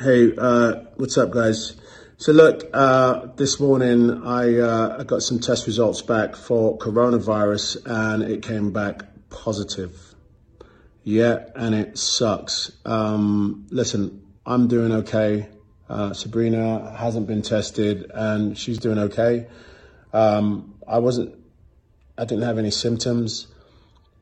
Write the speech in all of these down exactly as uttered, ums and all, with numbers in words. Hey, uh, what's up, guys? So look, uh, this morning I, uh, I got some test results back for coronavirus and it came back positive. Yeah, and it sucks. Um, listen, I'm doing okay. Uh, Sabrina hasn't been tested and she's doing okay. Um, I wasn't, I didn't have any symptoms.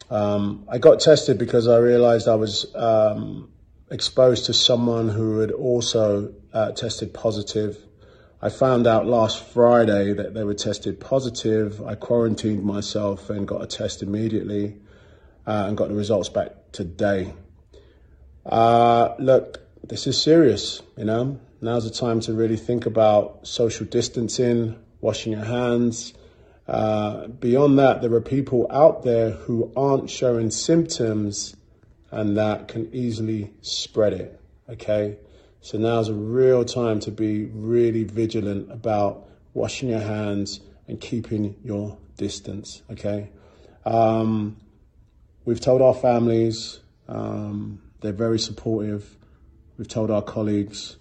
Um, I got tested because I realized I was, um, exposed to someone who had also uh, tested positive. I found out last Friday that they were tested positive. I quarantined myself and got a test immediately uh, and got the results back today. Uh, look, this is serious, you know. Now's the time to really think about social distancing, washing your hands. Uh, beyond that, there are people out there who aren't showing symptoms and that can easily spread it, okay? So now's a real time to be really vigilant about washing your hands and keeping your distance, okay? Um, we've told our families, um, they're very supportive. We've told our colleagues,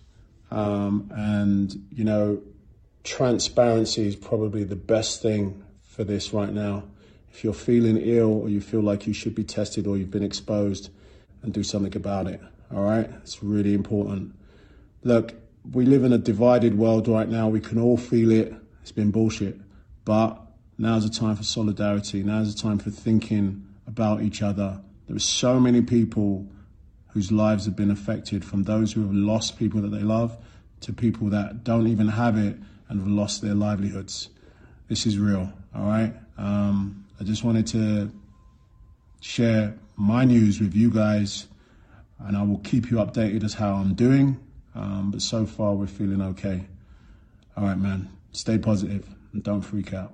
um, and, you know, transparency is probably the best thing for this right now. If you're feeling ill or you feel like you should be tested or you've been exposed, and do something about it, all right? It's really important. Look, we live in a divided world right now. We can all feel it. It's been bullshit. But now's the time for solidarity. Now's the time for thinking about each other. There are so many people whose lives have been affected, from those who have lost people that they love to people that don't even have it and have lost their livelihoods. This is real, all right? Um, I just wanted to share my news with you guys, and I will keep you updated as how I'm doing. Um, but so far, we're feeling okay. All right, man, stay positive and don't freak out.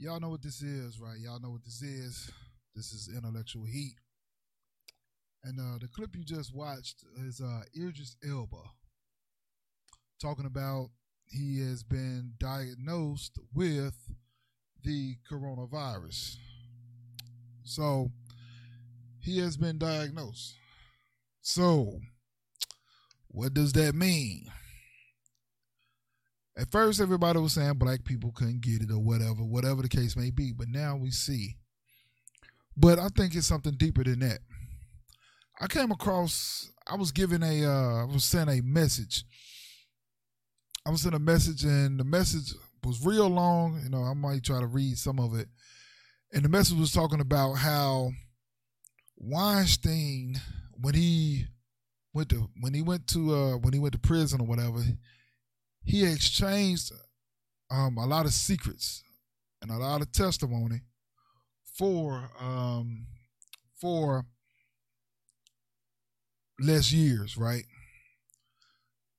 Y'all know what this is, right? Y'all know what this is. This is Intellectual Heat. And uh, the clip you just watched is uh, Idris Elba talking about he has been diagnosed with the coronavirus. So, he has been diagnosed. So, what does that mean? At first, everybody was saying black people couldn't get it or whatever, whatever the case may be. But now we see. But I think it's something deeper than that. I came across, I was given a, uh, I was sent a message. I was sent a message and the message was real long. You know, I might try to read some of it. And the message was talking about how Weinstein, when he went to, when he went to, uh, when he went to prison or whatever, he exchanged um, a lot of secrets and a lot of testimony for um, for less years, right?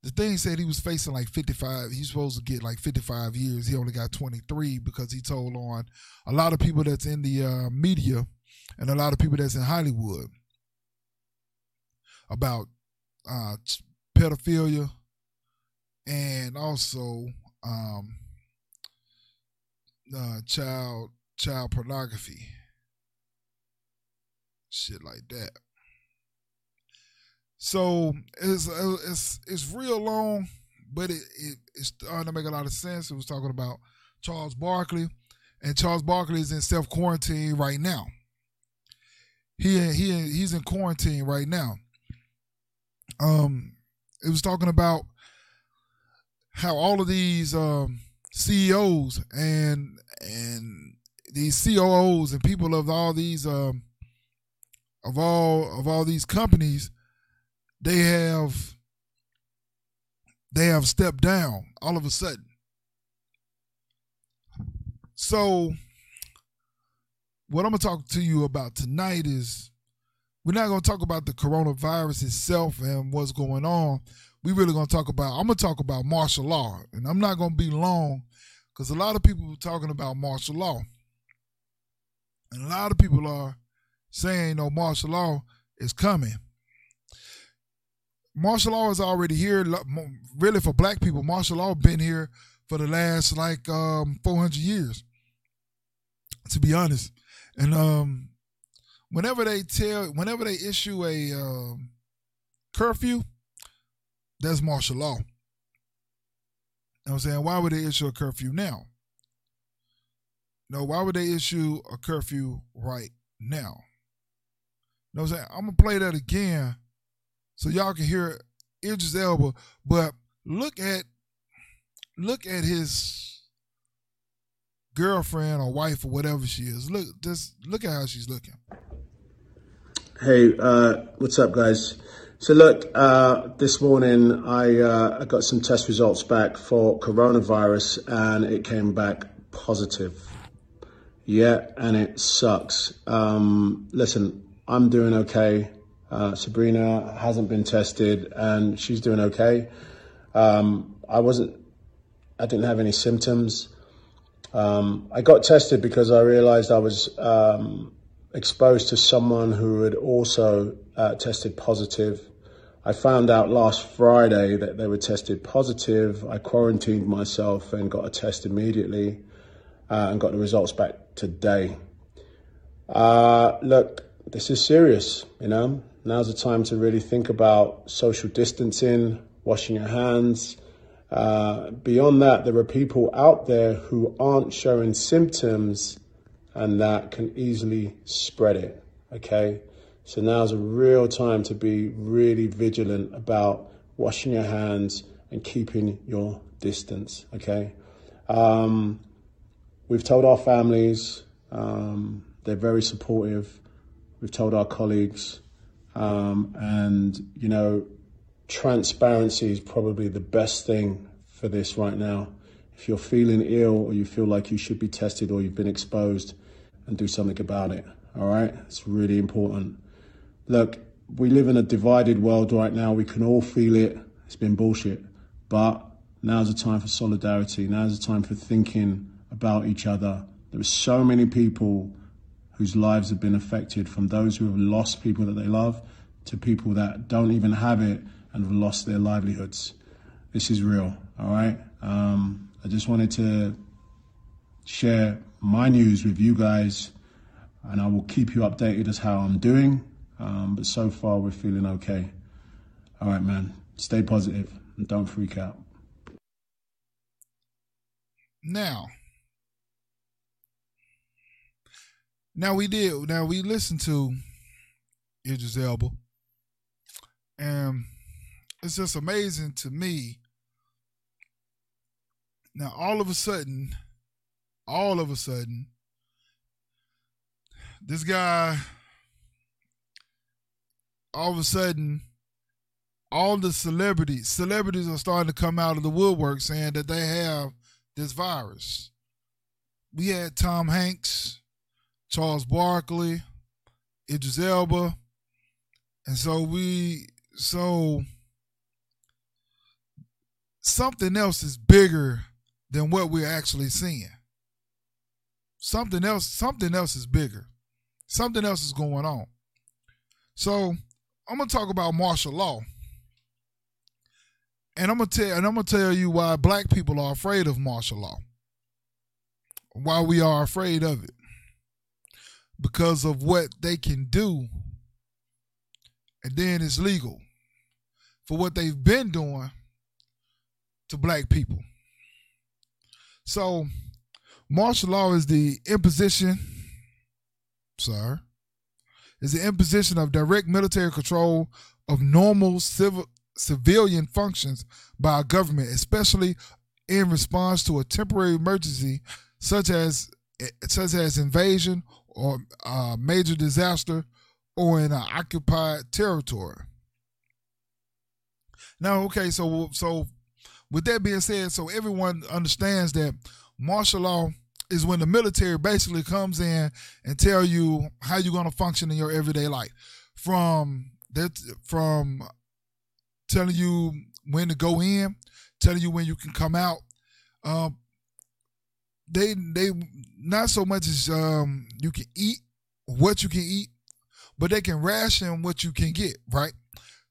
The thing said he was facing like fifty-five. He's supposed to get like fifty-five years. He only got twenty-three because he told on a lot of people that's in the uh, media and a lot of people that's in Hollywood about uh, pedophilia. And also, um, uh, child child pornography, shit like that. So it's it's it's real long, but it, it, it's starting to make a lot of sense. It was talking about Charles Barkley, and Charles Barkley is in self-quarantine right now. He he he's in quarantine right now. Um, it was talking about how all of these um, C E Os and and these C O Os and people of all these um, of all of all these companies, they have they have stepped down all of a sudden. So what I'm going to talk to you about tonight is, we're not going to talk about the coronavirus itself and what's going on. We're really going to talk about, I'm going to talk about martial law. And I'm not going to be long because a lot of people are talking about martial law. And a lot of people are saying, no, martial law is coming. Martial law is already here, really, for black people. Martial law been here for the last, like, um, four hundred years, to be honest. And um, whenever they tell, whenever they issue a um, curfew, that's martial law. You know what I'm saying? Why would they issue a curfew now? No, why would they issue a curfew right now? You know what I'm saying? I'm going to play that again so y'all can hear Idris Elba. But look at, look at his girlfriend or wife or whatever she is. Look, just look at how she's looking. Hey, uh, what's up, guys? So look, uh, this morning I, uh, I got some test results back for coronavirus and it came back positive. Yeah, and it sucks. Um, listen, I'm doing okay. Uh, Sabrina hasn't been tested and she's doing okay. Um, I wasn't, I didn't have any symptoms. Um, I got tested because I realized I was um, exposed to someone who had also uh, tested positive. I found out last Friday that they were tested positive. I quarantined myself and got a test immediately uh, and got the results back today. Uh, look, this is serious, you know. Now's the time to really think about social distancing, washing your hands. Uh, beyond that, there are people out there who aren't showing symptoms and that can easily spread it, okay? So now's a real time to be really vigilant about washing your hands and keeping your distance, okay? Um, we've told our families, um, they're very supportive. We've told our colleagues, um, and, you know, transparency is probably the best thing for this right now. If you're feeling ill or you feel like you should be tested or you've been exposed, and do something about it, all right? It's really important. Look, we live in a divided world right now. We can all feel it. It's been bullshit. But now's the time for solidarity. Now's the time for thinking about each other. There are so many people whose lives have been affected, from those who have lost people that they love to people that don't even have it and have lost their livelihoods. This is real, all right? Um, I just wanted to share my news with you guys, and I will keep you updated as how I'm doing, um, but so far we're feeling okay. All right, man, stay positive and don't freak out. Now, now we did, now we listened to Idris Elba, and it's just amazing to me. Now, all of a sudden, all of a sudden, this guy, all of a sudden, all the celebrities, celebrities are starting to come out of the woodwork saying that they have this virus. We had Tom Hanks, Charles Barkley, Idris Elba, and so we, so... something else is bigger than what we're actually seeing. Something else, something else is bigger. Something else is going on. So I'm gonna talk about martial law, and I'm gonna tell, and I'm gonna tell you why black people are afraid of martial law. Why we are afraid of it, because of what they can do, and then it's legal for what they've been doing. to black people. So martial law is the imposition, sorry, is the imposition of direct military control of normal civil civilian functions by a government, especially in response to a temporary emergency such as such as invasion or a major disaster or in an occupied territory. Now, okay, so so with that being said, so everyone understands that martial law is when the military basically comes in and tell you how you're going to function in your everyday life. From that, from telling you when to go in, telling you when you can come out. Um, they they not so much as um, you can eat, what you can eat, but they can ration what you can get, right?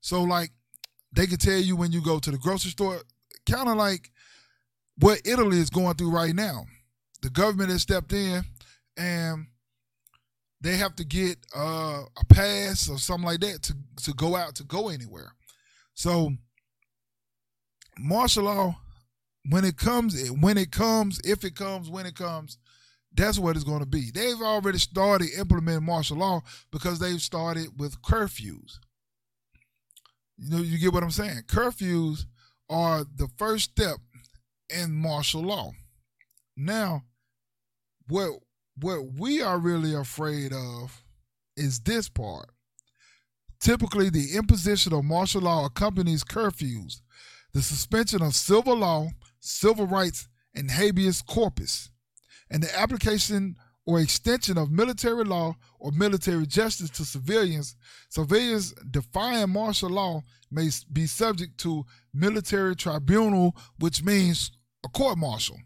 So like they can tell you when you go to the grocery store, kind of like what Italy is going through right now. The government has stepped in and they have to get uh, a pass or something like that to, to go out, to go anywhere. So martial law, when it comes, when it comes, if it comes, when it comes, that's what it's going to be. They've already started implementing martial law because they've started with curfews. You know, you get what I'm saying? Curfews are the first step in martial law. Now, what what we are really afraid of is this part. Typically, the imposition of martial law accompanies curfews, the suspension of civil law, civil rights, and habeas corpus, and the application or extension of military law or military justice to civilians. Civilians defying martial law may be subject to military tribunal, which means a court-martial.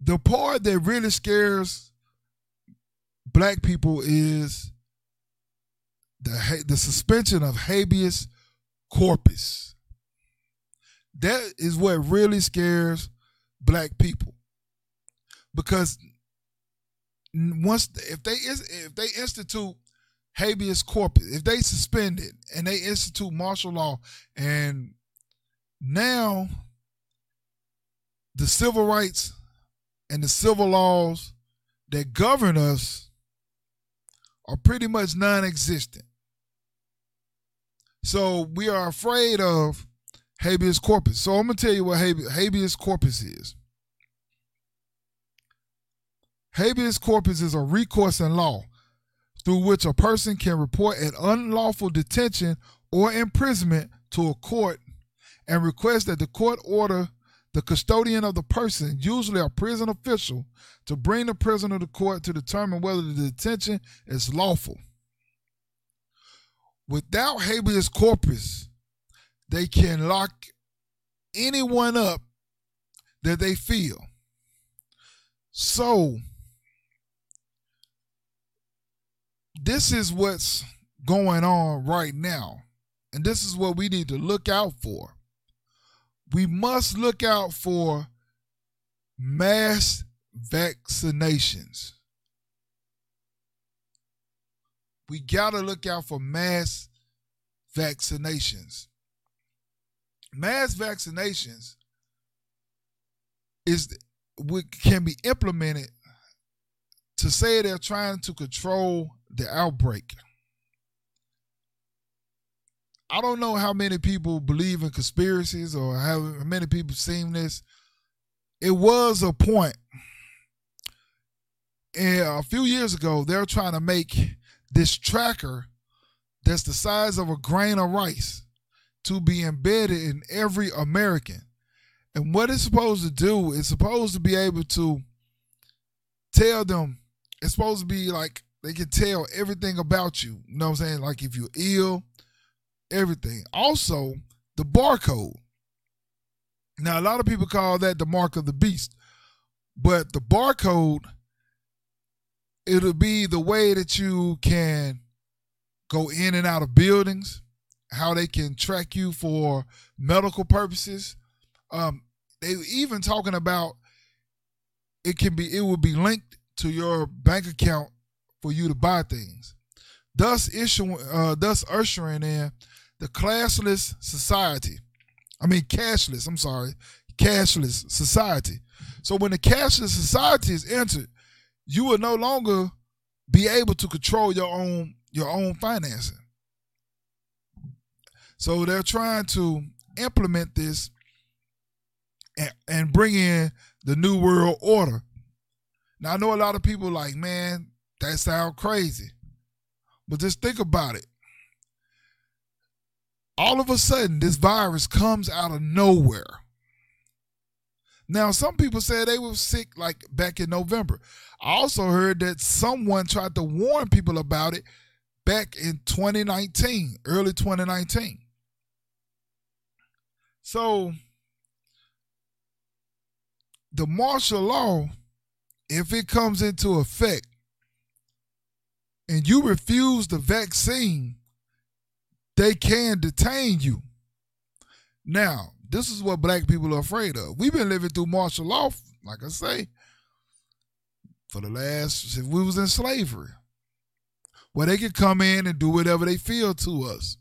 The part that really scares black people is the the suspension of habeas corpus. That is what really scares black people, because once if they if they institute habeas corpus, if they suspend it and they institute martial law, and now the civil rights and the civil laws that govern us are pretty much non-existent. So we are afraid of habeas corpus. So I'm going to tell you what habeas corpus is. Habeas corpus is a recourse in law through which a person can report an unlawful detention or imprisonment to a court and request that the court order the custodian of the person, usually a prison official, to bring the prisoner to court to determine whether the detention is lawful. Without habeas corpus, they can lock anyone up that they feel. So, this is what's going on right now, and this is what we need to look out for. We must look out for mass vaccinations. We got to look out for mass vaccinations. Mass vaccinations is can be implemented to say they're trying to control the outbreak. I don't know how many people believe in conspiracies or how many people seen this. It was a point. And a few years ago, they were trying to make this tracker that's the size of a grain of rice to be embedded in every American. And what it's supposed to do, it's supposed to be able to tell them, it's supposed to be like they can tell everything about you. You know what I'm saying? Like if you're ill, everything. Also, the barcode. Now, a lot of people call that the mark of the beast, but the barcode, it'll be the way that you can go in and out of buildings, how they can track you for medical purposes. Um, they even talking about it can be, it will be linked to your bank account for you to buy things. Thus, issuing, uh, thus ushering in the classless society. I mean, cashless, I'm sorry, cashless society. So when the cashless society is entered, you will no longer be able to control your own your own financing. So they're trying to implement this and, and bring in the New World Order. Now, I know a lot of people like, man, that sounds crazy. But just think about it. All of a sudden, this virus comes out of nowhere. Now, some people said they were sick like back in November. I also heard that someone tried to warn people about it back in twenty nineteen, early twenty nineteen. So, the martial law, if it comes into effect and you refuse the vaccine, they can detain you. Now, this is what black people are afraid of. We've been living through martial law, like I say, for the last, since we was in slavery, where they could come in and do whatever they feel to us.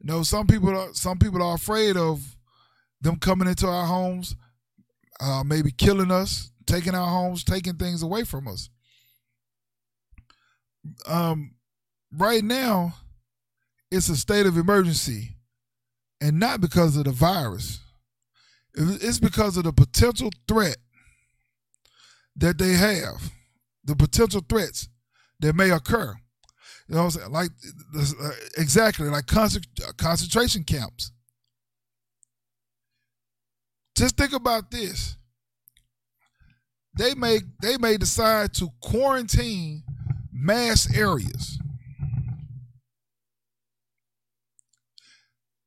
You know, some people are, some people are afraid of them coming into our homes, uh, maybe killing us, taking our homes, taking things away from us. Um, right now, it's a state of emergency, and not because of the virus. It's because of the potential threat that they have, the potential threats that may occur. You know what I'm saying? Like, exactly, like concentration camps. Just think about this. They may, they may decide to quarantine mass areas.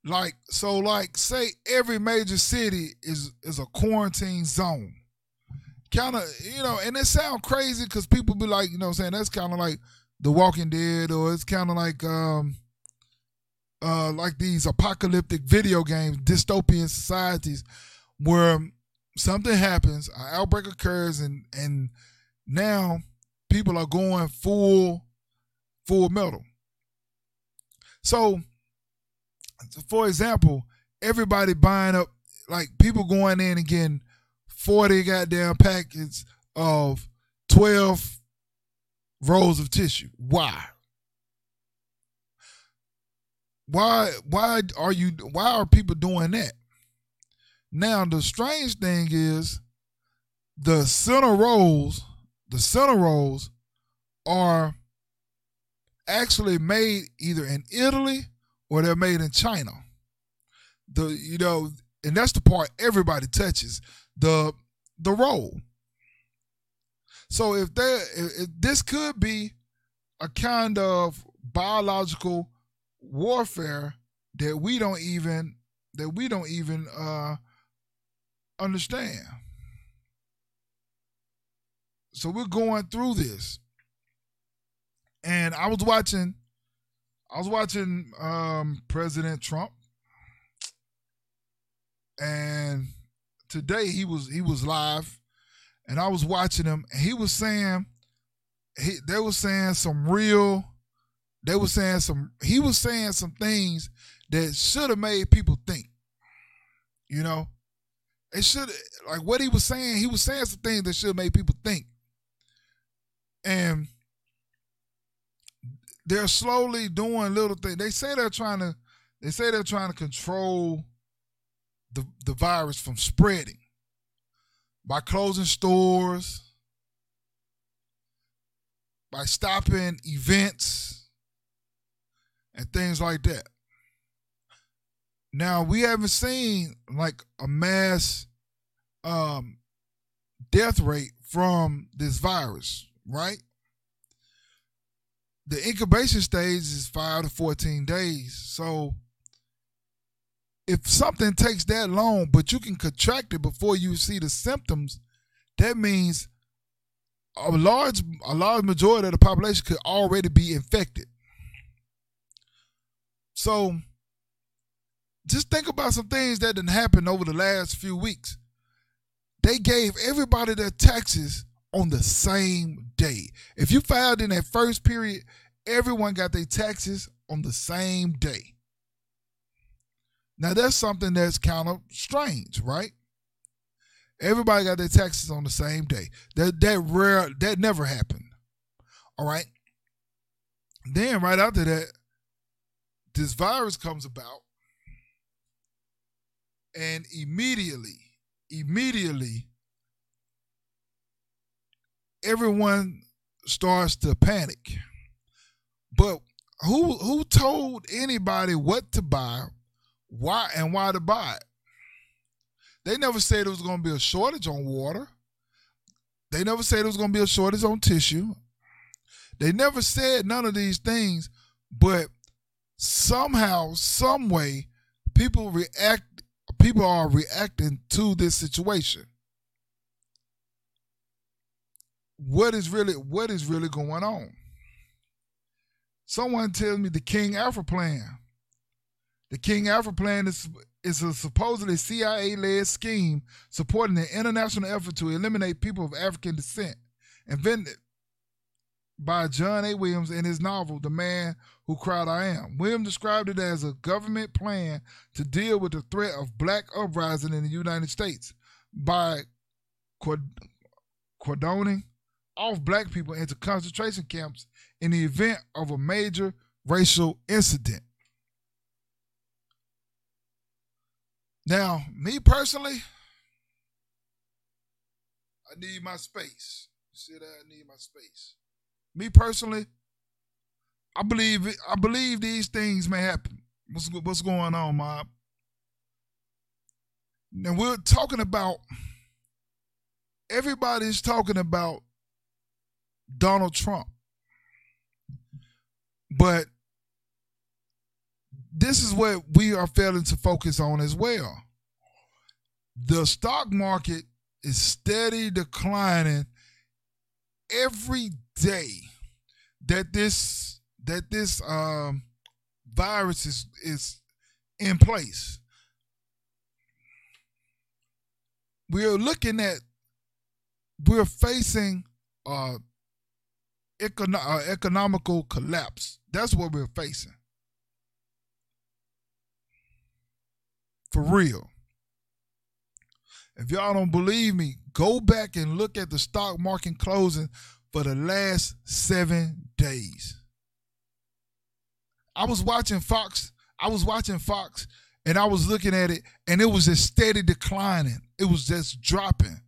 Like, so like, say every major city is, is a quarantine zone. Kind of, you know, and it sounds crazy because people be like, you know what I'm saying, that's kind of like The Walking Dead, or it's kind of like um, uh, like these apocalyptic video games, dystopian societies where something happens, an outbreak occurs, and, and now people are going full, full metal. So, for example, everybody buying up, like people going in and getting forty goddamn packets of twelve rolls of tissue. Why? Why? Why are you? Why are people doing that? Now the strange thing is, the center rolls, the center rolls, are actually made either in Italy, or they're made in China. The, you know, and that's the part everybody touches, the the roll. So if they, if this could be a kind of biological warfare that we don't even that we don't even uh, understand. So we're going through this, and I was watching. I was watching um, President Trump, and today he was he was live, and I was watching him, and he was saying, he, they were saying some real, they were saying some, he was saying some things that should have made people think, you know, it should, like what he was saying, he was saying some things that should have made people think, and they're slowly doing little things. They say they're trying to, they say they're trying to control the the virus from spreading by closing stores, by stopping events, and things like that. Now we haven't seen like a mass um, death rate from this virus, right? The incubation stage is five to fourteen days. So if something takes that long, but you can contract it before you see the symptoms, that means a large, a large majority of the population could already be infected. So just think about some things that didn't happen over the last few weeks. They gave everybody their taxes on the same day. If you filed in that first period, everyone got their taxes on the same day. Now, that's something that's kind of strange, right? Everybody got their taxes on the same day. That that rare that never happened. All right. Then right after that, this virus comes about, and immediately, immediately, everyone starts to panic. But who who told anybody what to buy, why and why to buy it? They never said it was going to be a shortage on water. They never said it was going to be a shortage on tissue. They never said none of these things, but somehow, some way, people react. People are reacting to this situation. What is really, what is really going on? Someone tells me the King Alpha Plan. The King Alpha Plan is, is a supposedly C I A-led scheme supporting an international effort to eliminate people of African descent, invented by John A. Williams in his novel, The Man Who Cried I Am. Williams described it as a government plan to deal with the threat of black uprising in the United States by cordoning off black people into concentration camps in the event of a major racial incident. Now, me personally, I need my space. You see that? I need my space. Me personally, I believe I believe these things may happen. What's, what's going on, Mob? Now, we're talking about, everybody's talking about Donald Trump. But this is what we are failing to focus on as well. The stock market is steady declining every day that this that this um, virus is, is in place. We are looking at, we're facing uh, econo- uh, economical collapse. That's what we're facing. For real. If y'all don't believe me, go back and look at the stock market closing for the last seven days. I was watching Fox. I was watching Fox, and I was looking at it, and it was just steady declining. It was just dropping.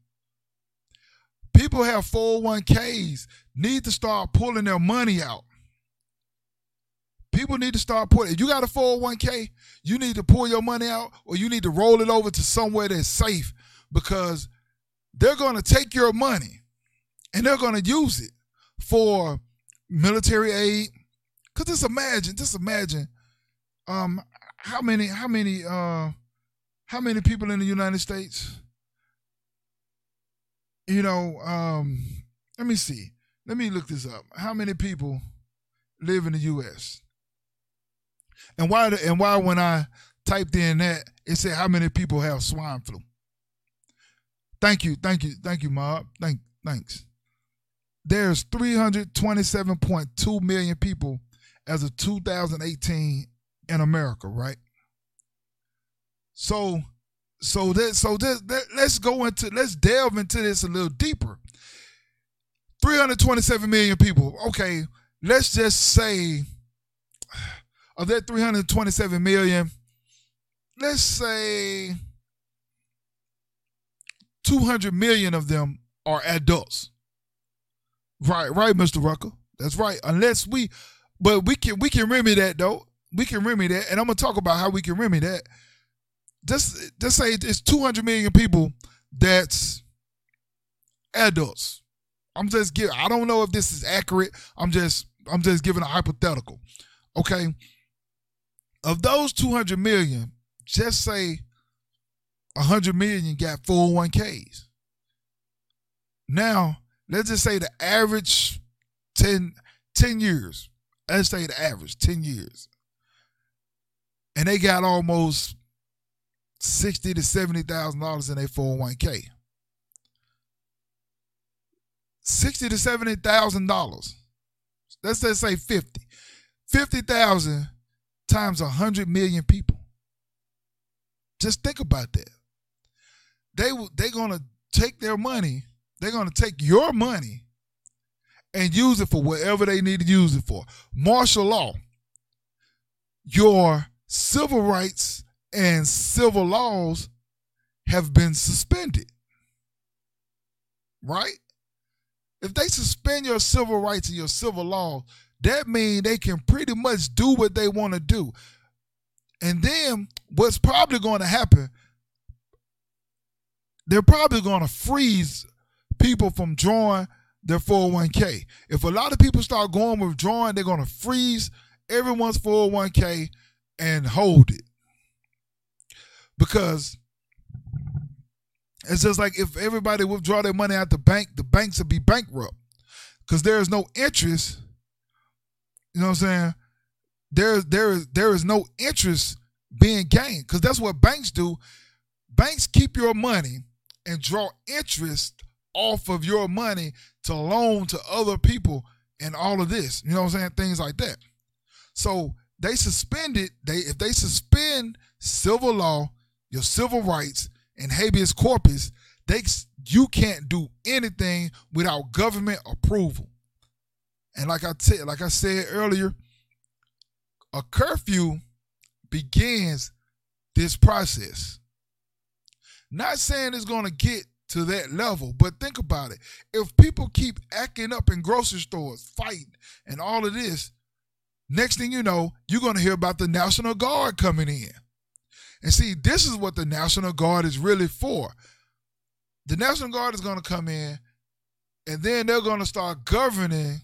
People have four oh one k's, need to start pulling their money out. People need to start putting, if you got a four oh one k, you need to pull your money out, or you need to roll it over to somewhere that's safe, because they're going to take your money and they're going to use it for military aid. Because just imagine, just imagine um, how many, how many, uh, how many people in the United States, you know, um, let me see. Let me look this up. How many people live in the U S? And why and why when I typed in that, it said how many people have swine flu? Thank you, thank you, thank you, Mob. Thank, thanks. There's three hundred twenty-seven point two million people as of two thousand eighteen in America, right? So, so that so that, that let's go into let's delve into this a little deeper. three hundred twenty-seven million people. Okay, let's just say, of that three hundred twenty-seven million, let's say two hundred million of them are adults. Right, right, Mister Rucker. That's right. Unless we, but we can we can remedy that though. We can remedy that, and I'm gonna talk about how we can remedy that. Just just say it's two hundred million people that's adults. I'm just giving. I don't know if this is accurate. I'm just I'm just giving a hypothetical. Okay. Of those two hundred million, just say one hundred million got four oh one k's. Now, let's just say the average ten, ten years. Let's say the average ten years. And they got almost sixty thousand to seventy thousand dollars in their four oh one k. sixty thousand to seventy thousand dollars. Let's just say fifty. fifty thousand times one hundred million people. Just think about that. They they're gonna take their money. They're gonna take your money and use it for whatever they need to use it for. Martial law, your civil rights and civil laws have been suspended, right? If they suspend your civil rights and your civil laws, that means they can pretty much do what they want to do. And then what's probably going to happen, they're probably going to freeze people from drawing their four oh one k. If a lot of people start going with drawing, they're going to freeze everyone's four oh one k and hold it. Because it's just like if everybody withdraw their money out the bank, the banks will be bankrupt because there is no interest. You know what I'm saying? There, there is, there is no interest being gained because that's what banks do. Banks keep your money and draw interest off of your money to loan to other people and all of this. You know what I'm saying? Things like that. So they suspended. They if they suspend civil law, your civil rights, and habeas corpus, they you can't do anything without government approval. And like I t- like I said earlier, a curfew begins this process. Not saying it's going to get to that level, but think about it. If people keep acting up in grocery stores, fighting, and all of this, next thing you know, you're going to hear about the National Guard coming in. And see, this is what the National Guard is really for. The National Guard is going to come in, and then they're going to start governing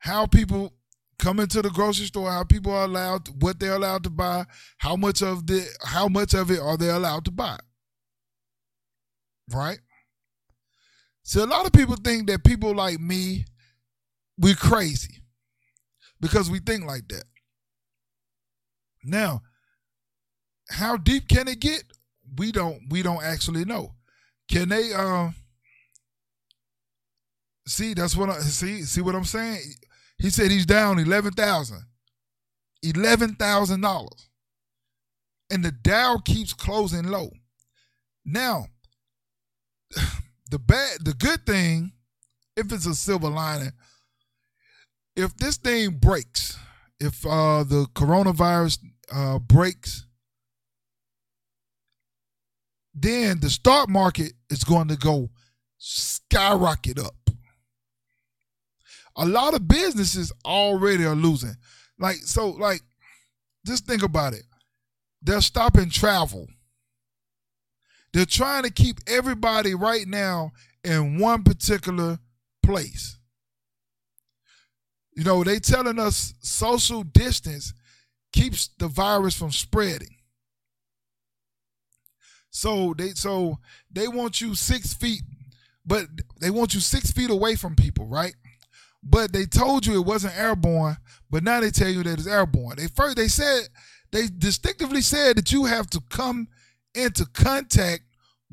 how people come into the grocery store, how people are allowed, to, what they're allowed to buy, how much of the, how much of it are they allowed to buy, right? So a lot of people think that people like me, we're crazy because we think like that. Now, how deep can it get? We don't. We don't actually know. Can they? Uh, see, that's what I see. See what I'm saying? He said he's down eleven thousand, eleven thousand dollars, and the Dow keeps closing low. Now, the bad, the good thing, if it's a silver lining, if this thing breaks, if uh, the coronavirus uh, breaks. Then the stock market is going to go skyrocket up. A lot of businesses already are losing. Like, so, like, just think about it. They're stopping travel. They're trying to keep everybody right now in one particular place. You know, they telling us social distance keeps the virus from spreading. So they so they want you six feet, but they want you six feet away from people, right? But they told you it wasn't airborne, but now they tell you that it's airborne. They first they said they distinctively said that you have to come into contact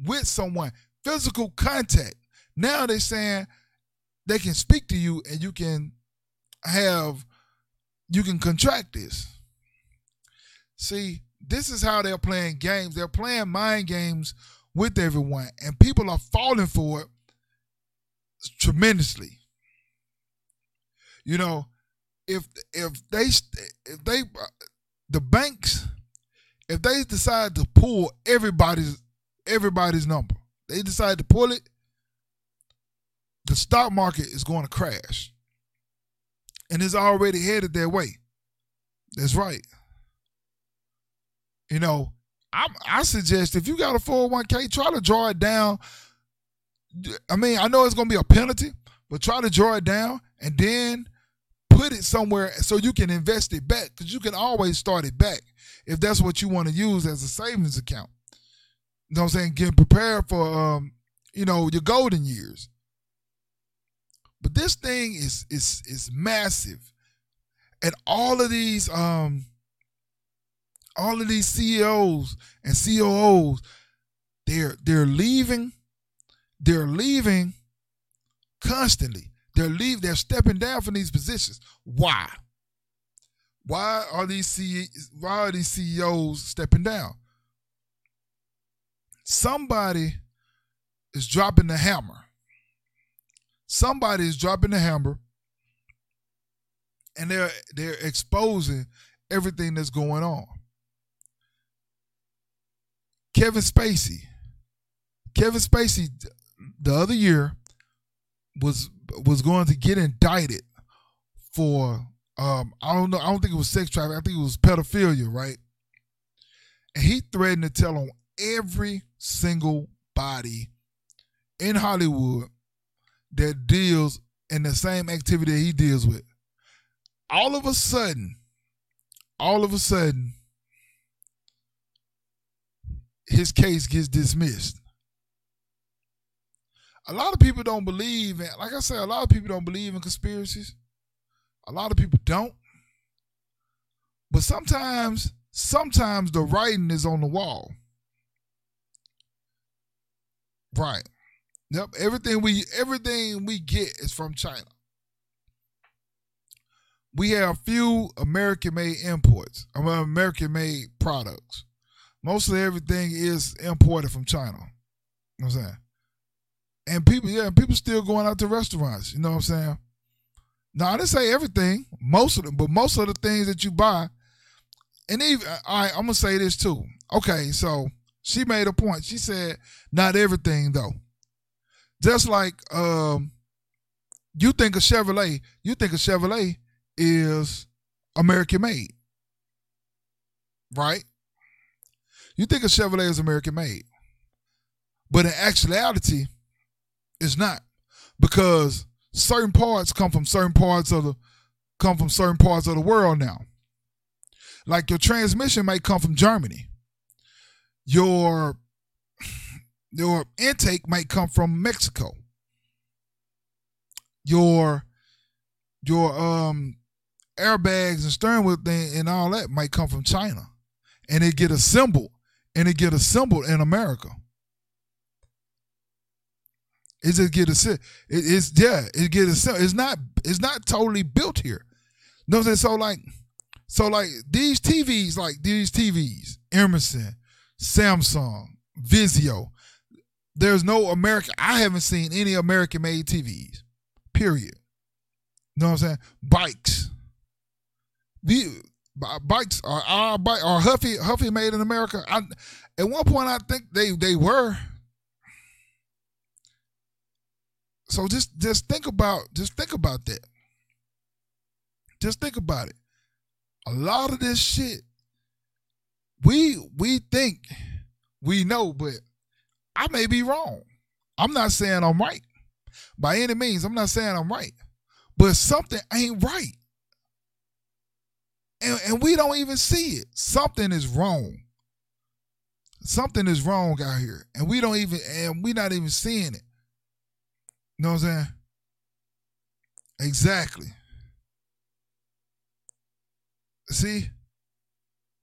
with someone, physical contact. Now they're saying they can speak to you and you can have you can contract this. See. This is how they're playing games. They're playing mind games with everyone, and people are falling for it tremendously. You know, if if they if they the banks, if they decide to pull everybody's everybody's number, they decide to pull it. The stock market is going to crash, and it's already headed that way. That's right. You know, I, I suggest if you got a four oh one k, try to draw it down. I mean, I know it's going to be a penalty, but try to draw it down and then put it somewhere so you can invest it back because you can always start it back if that's what you want to use as a savings account. You know what I'm saying? Get prepared for, um, you know, your golden years. But this thing is is is massive. And all of these... um. All of these C E Os and C O Os, they're they're leaving, they're leaving constantly. They're leave, they're stepping down from these positions. Why? Why are these C- why are these C E Os stepping down? Somebody is dropping the hammer. Somebody is dropping the hammer, and they're they're exposing everything that's going on. Kevin Spacey. Kevin Spacey the other year was was going to get indicted for um, I don't know, I don't think it was sex trafficking, I think it was pedophilia, right? And he threatened to tell on every single body in Hollywood that deals in the same activity that he deals with. All of a sudden, all of a sudden, his case gets dismissed. A lot of people don't believe in, like I said, a lot of people don't believe in conspiracies. A lot of people don't. But sometimes, sometimes the writing is on the wall. Right. Yep. Everything we, everything we get is from China. We have few American-made imports, I mean, American-made products. Mostly everything is imported from China. You know what I'm saying? And people, yeah, people still going out to restaurants. You know what I'm saying? Now, I didn't say everything, most of them, but most of the things that you buy, and even, all right, I'm going to say this too. Okay, so she made a point. She said, not everything though. Just like um, you think a Chevrolet, you think a Chevrolet is American made, right? You think a Chevrolet is American made, but in actuality, it's not, because certain parts come from certain parts of the come from certain parts of the world now. Like your transmission might come from Germany. Your your intake might come from Mexico. Your your um airbags and steering wheel thing and all that might come from China, and it get assembled and it get assembled in America. It just get a, it, it's yeah, it get a, it's not it's not totally built here. You know what I'm saying? So like so like these T Vs, like these T Vs, Emerson, Samsung, Vizio, there's no American, I haven't seen any American made T Vs. Period. You know what I'm saying? Bikes. The bikes are our bike are Huffy Huffy made in America. I, at one point I think they they were. So just, just think about just think about that. Just think about it. A lot of this shit, we we think we know, but I may be wrong. I'm not saying I'm right. By any means, I'm not saying I'm right. But something ain't right. And and we don't even see it. Something is wrong. Something is wrong out here. And we don't even and we're not even seeing it. You know what I'm saying? Exactly. See?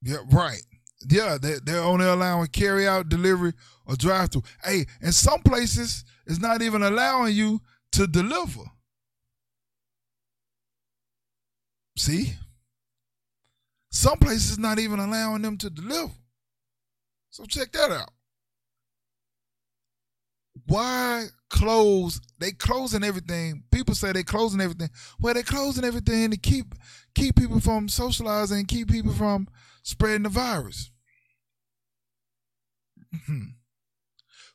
Yeah, right. Yeah, they, they're only allowing carry out, delivery, or drive through. Hey, in some places, it's not even allowing you to deliver. See? Some places not even allowing them to deliver. So check that out. Why close? They closing everything. People say they closing everything. Well, they closing everything to keep keep people from socializing, and keep people from spreading the virus. Mm-hmm.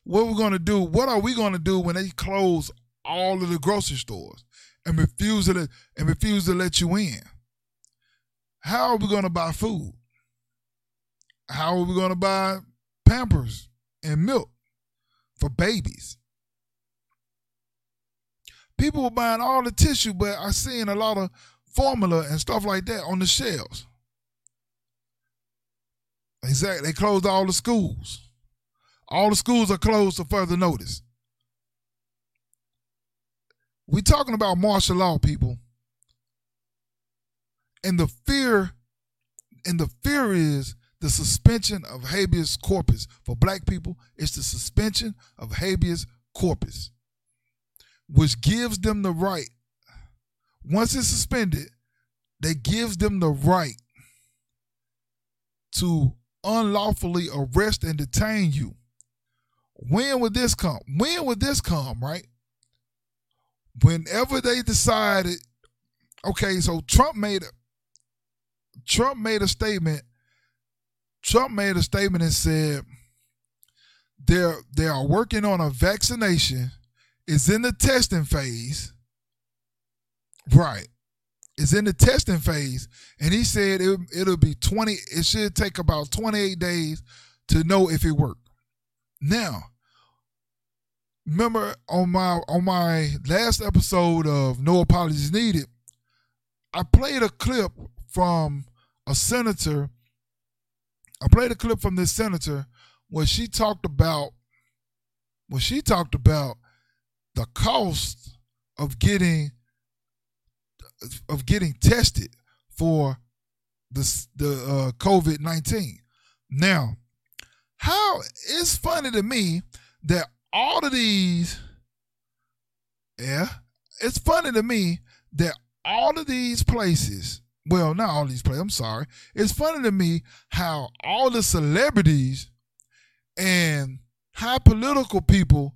What we're gonna do? What are we gonna do when they close all of the grocery stores and refuse to and refuse to let you in? How are we gonna buy food? How are we gonna buy Pampers and milk for babies? People were buying all the tissue, but I'm seeing a lot of formula and stuff like that on the shelves. Exactly. They closed all the schools. All the schools are closed for further notice. We're talking about martial law, people. And the fear, and the fear is the suspension of habeas corpus. For black people, it's the suspension of habeas corpus, which gives them the right, once it's suspended, that gives them the right to unlawfully arrest and detain you. When would this come? When would this come, right? Whenever they decided, okay, so Trump made a, Trump made a statement. Trump made a statement and said, they're, they are working on a vaccination. It's in the testing phase. Right. It's in the testing phase. And he said it, it'll be twenty, it should take about twenty-eight days to know if it worked. Now, remember on my on my last episode of No Apologies Needed, I played a clip from a senator. I played a clip from this senator where she talked about where she talked about the cost of getting of getting tested for the the uh, COVID nineteen. Now, how it's funny to me that all of these, yeah, it's funny to me that all of these places. Well, not all these players. I'm sorry. It's funny to me how all the celebrities and high political people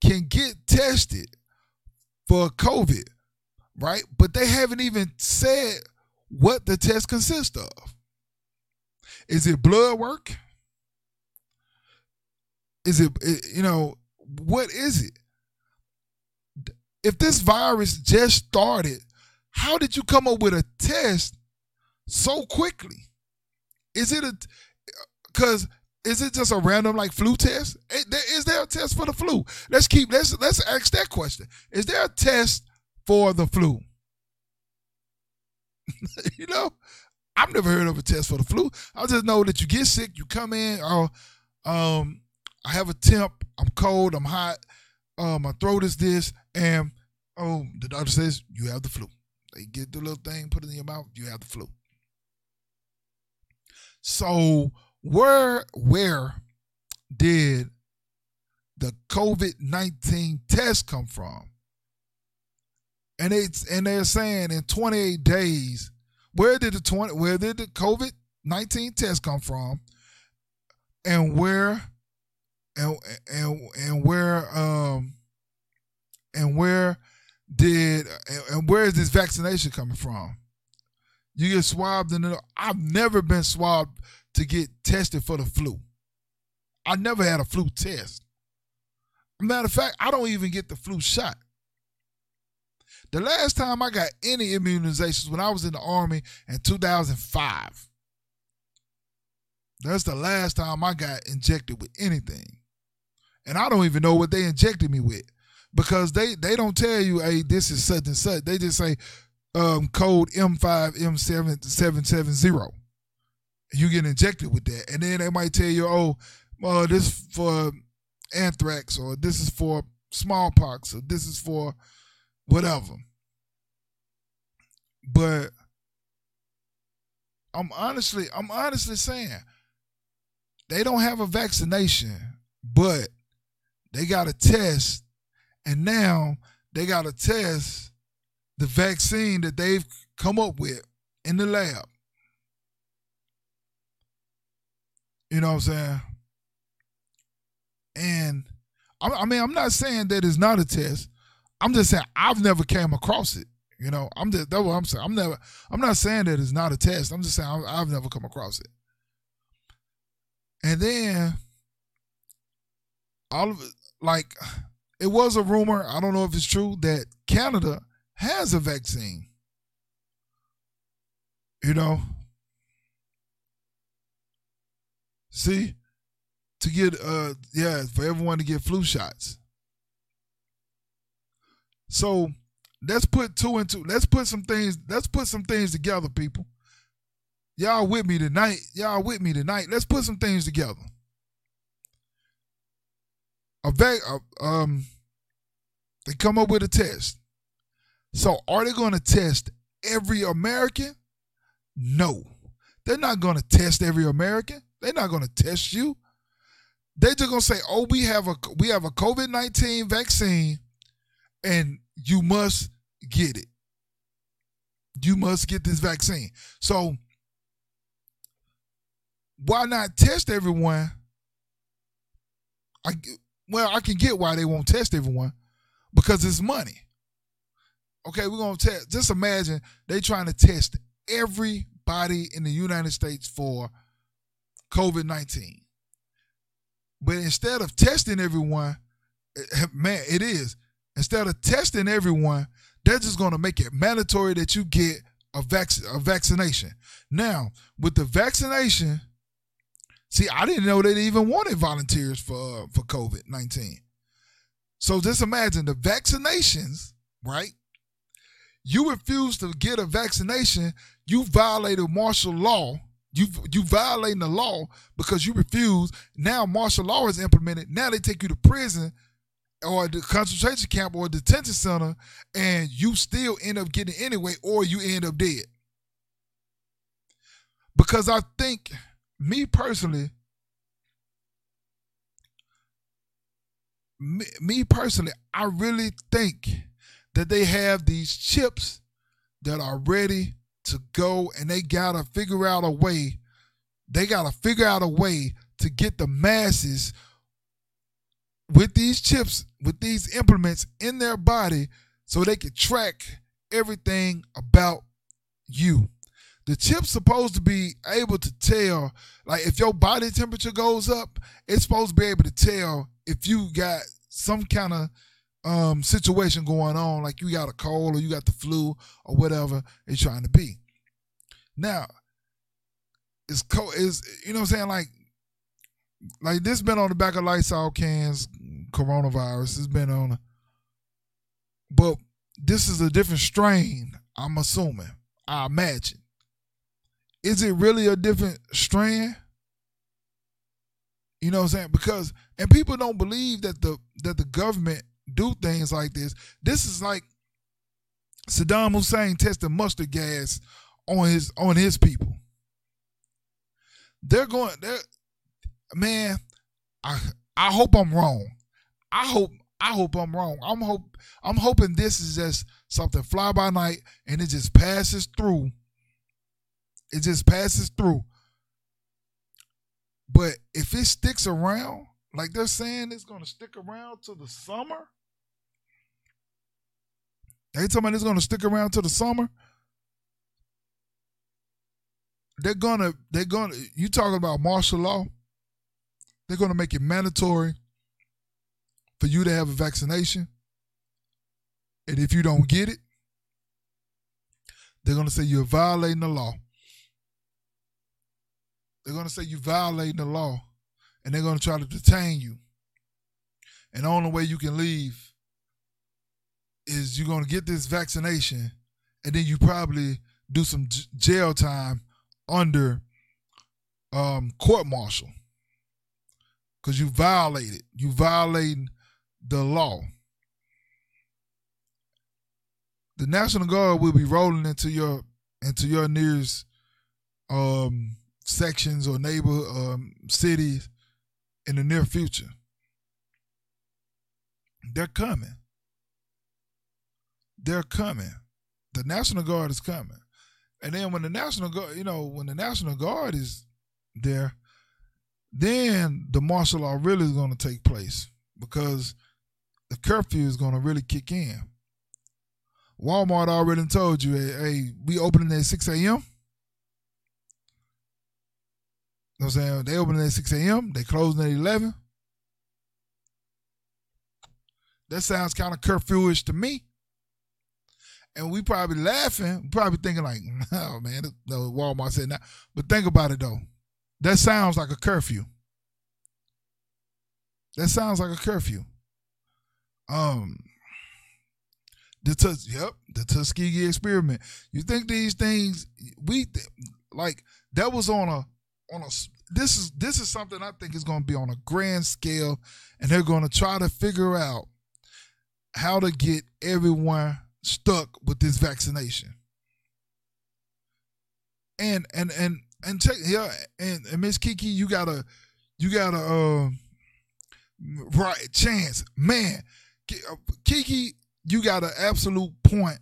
can get tested for COVID, right? But they haven't even said what the test consists of. Is it blood work? Is it, you know, what is it? If this virus just started, how did you come up with a test so quickly? Is it a, cause is it just a random like flu test? Is there a test for the flu? Let's keep, let's, let's ask that question. Is there a test for the flu? You know, I've never heard of a test for the flu. I just know that you get sick, you come in, or um, I have a temp, I'm cold, I'm hot, uh, my throat is this, and oh, the doctor says you have the flu. They get the little thing, put it in your mouth, you have the flu. So where where did the COVID nineteen test come from? And it's and they're saying in twenty-eight days, where did the twenty where did the COVID nineteen test come from? And where and and and where um and where Did and where is this vaccination coming from? You get swabbed in the. I've never been swabbed to get tested for the flu. I never had a flu test. Matter of fact, I don't even get the flu shot. The last time I got any immunizations when I was in the Army in two thousand five. That's the last time I got injected with anything, and I don't even know what they injected me with. Because they, they don't tell you, hey, this is such and such. They just say um, code M five M seven seven seven zero. You get injected with that. And then they might tell you, oh, uh, this is for anthrax, or this is for smallpox, or this is for whatever. But I'm honestly, I'm honestly saying they don't have a vaccination, but they got a test. And now they got to test the vaccine that they've come up with in the lab. You know what I'm saying? And I, I mean, I'm not saying that it's not a test. I'm just saying I've never came across it. You know, I'm just, that's what I'm saying. I'm never. I'm not saying that it's not a test. I'm just saying I, I've never come across it. And then all of it, like. It was a rumor, I don't know if it's true, that Canada has a vaccine. You know? See? To get, uh, yeah, for everyone to get flu shots. So, let's put two and two, let's put some things, let's put some things together, people. Y'all with me tonight, y'all with me tonight. Let's put some things together. A vac, uh, um, they come up with a test. So are they going to test every American? No. They're not going to test every American. They're not going to test you. They're just going to say, oh, we have a we have a COVID nineteen vaccine, and you must get it. You must get this vaccine. So why not test everyone? I, well, I can get why they won't test everyone, because it's money. Okay, we're going to test. Just imagine they trying to test everybody in the United States for covid nineteen. But instead of testing everyone, man, it is. Instead of testing everyone, they're just going to make it mandatory that you get a, vac- a vaccination. Now, with the vaccination, see, I didn't know they even wanted volunteers for uh, for covid nineteen. So just imagine the vaccinations, right? You refuse to get a vaccination, you violated martial law. You you violating the law because you refuse. Now martial law is implemented. Now they take you to prison or the concentration camp or detention center, and you still end up getting it anyway, or you end up dead. Because I think, me personally, me, me personally, I really think that they have these chips that are ready to go, and they gotta figure out a way. They gotta figure out a way to get the masses with these chips, with these implements in their body, so they can track everything about you. The chip's supposed to be able to tell, like if your body temperature goes up, it's supposed to be able to tell if you got some kind of Um, situation going on, like you got a cold or you got the flu or whatever it's trying to be. Now, it's co- is you know what I'm saying? Like, like this been on the back of Lysol cans, coronavirus. It's been on, a, but this is a different strain. I'm assuming. I imagine. Is it really a different strain? You know what I'm saying? Because and people don't believe that the that the government do things like this. This is like Saddam Hussein testing mustard gas on his on his people. They're going. They're, man, I I hope I'm wrong. I hope I hope I'm wrong. I'm hope I'm hoping this is just something fly by night and it just passes through. It just passes through. But if it sticks around, like they're saying, it's gonna stick around till the summer. They talking about it's gonna stick around till the summer. They're gonna, they're gonna. You talking about martial law? They're gonna make it mandatory for you to have a vaccination, and if you don't get it, they're gonna say you're violating the law. They're gonna say you're violating the law, and they're gonna try to detain you. And the only way you can leave is you're going to get this vaccination, and then you probably do some j- jail time under um, court-martial because you violated. You violating the law. The National Guard will be rolling into your into your nearest um, sections or neighbor um, cities in the near future. They're coming. They're coming. The National Guard is coming. And then when the National Guard, you know, when the National Guard is there, then the martial law really is going to take place because the curfew is going to really kick in. Walmart already told you, hey, hey we opening at six a.m. You know what I'm saying? They opening at six a.m. They closing at eleven. That sounds kind of curfewish to me. And we probably laughing, probably thinking like, "Oh man, no, Walmart said that." But think about it though, that sounds like a curfew. That sounds like a curfew. Um, the Tus- yep, the Tuskegee experiment. You think these things? We th- like that was on a on a. This is this is something I think is going to be on a grand scale, and they're going to try to figure out how to get everyone stuck with this vaccination. And and and and check yeah and, and Miss Kiki, you gotta you gotta uh, right chance, man. Kiki, you got an absolute point.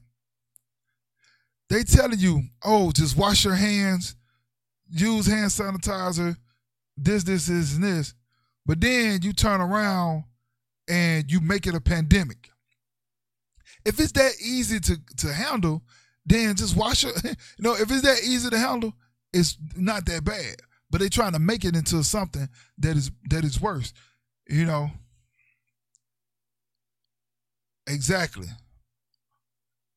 They telling you, oh, just wash your hands, use hand sanitizer, this, this, this, and this, but then you turn around and you make it a pandemic. If it's that easy to, to handle, then just wash it. You know, if it's that easy to handle, it's not that bad. But they're trying to make it into something that is that is worse. You know. Exactly.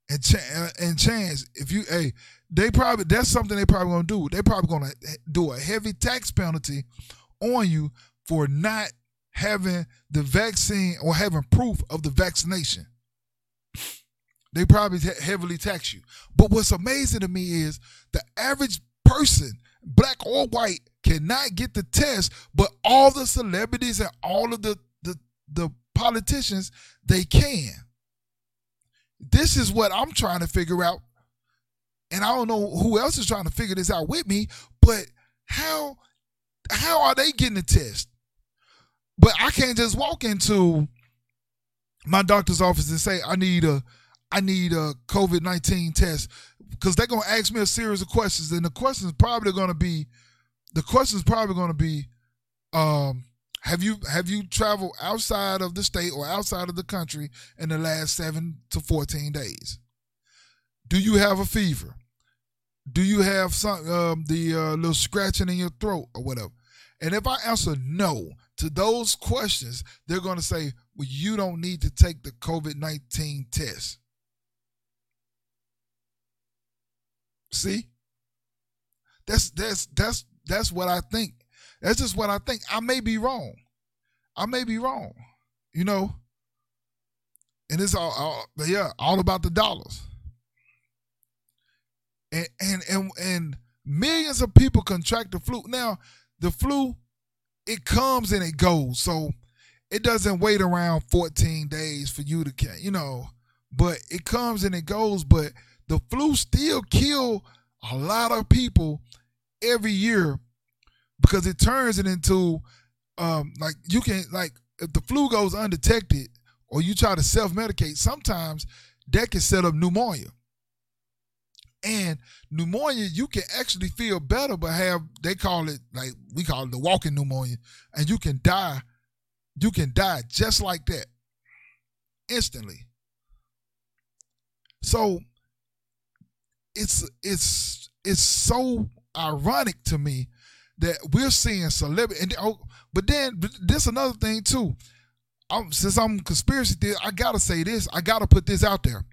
And ch- and chance, if you hey, they probably that's something they probably gonna do. They probably gonna do a heavy tax penalty on you for not having the vaccine or having proof of the vaccination. They probably t- heavily tax you. But what's amazing to me is the average person, black or white, cannot get the test, but all the celebrities and all of the the, the politicians, they can. This is what I'm trying to figure out, and I don't know who else is trying to figure this out with me, but how how are they getting a test? But I can't just walk into my doctor's office and say, I need a I need a COVID nineteen test, because they're going to ask me a series of questions, and the question's probably going to be, the question's probably going to be, um, have you have you traveled outside of the state or outside of the country in the last seven to fourteen days? Do you have a fever? Do you have some um, the uh, little scratching in your throat or whatever? And if I answer no to those questions, they're going to say, well, you don't need to take the COVID nineteen test. See, that's that's that's that's what I think. That's just what I think. I may be wrong. I may be wrong. You know. And it's all, all yeah, all about the dollars. And and and and millions of people contract the flu. Now, the flu, it comes and it goes. So it doesn't wait around fourteen days for you to get, you know, but it comes and it goes, but the flu still kill a lot of people every year, because it turns it into, um, like you can, like if the flu goes undetected or you try to self-medicate, sometimes that can set up pneumonia. And pneumonia, you can actually feel better, but have, they call it, like we call it the walking pneumonia, and you can die. You can die just like that, instantly. So, It's it's it's so ironic to me that we're seeing celebrity, and oh, but then this another thing too. I'm, since I'm conspiracy theorist, I gotta say this. I gotta put this out there.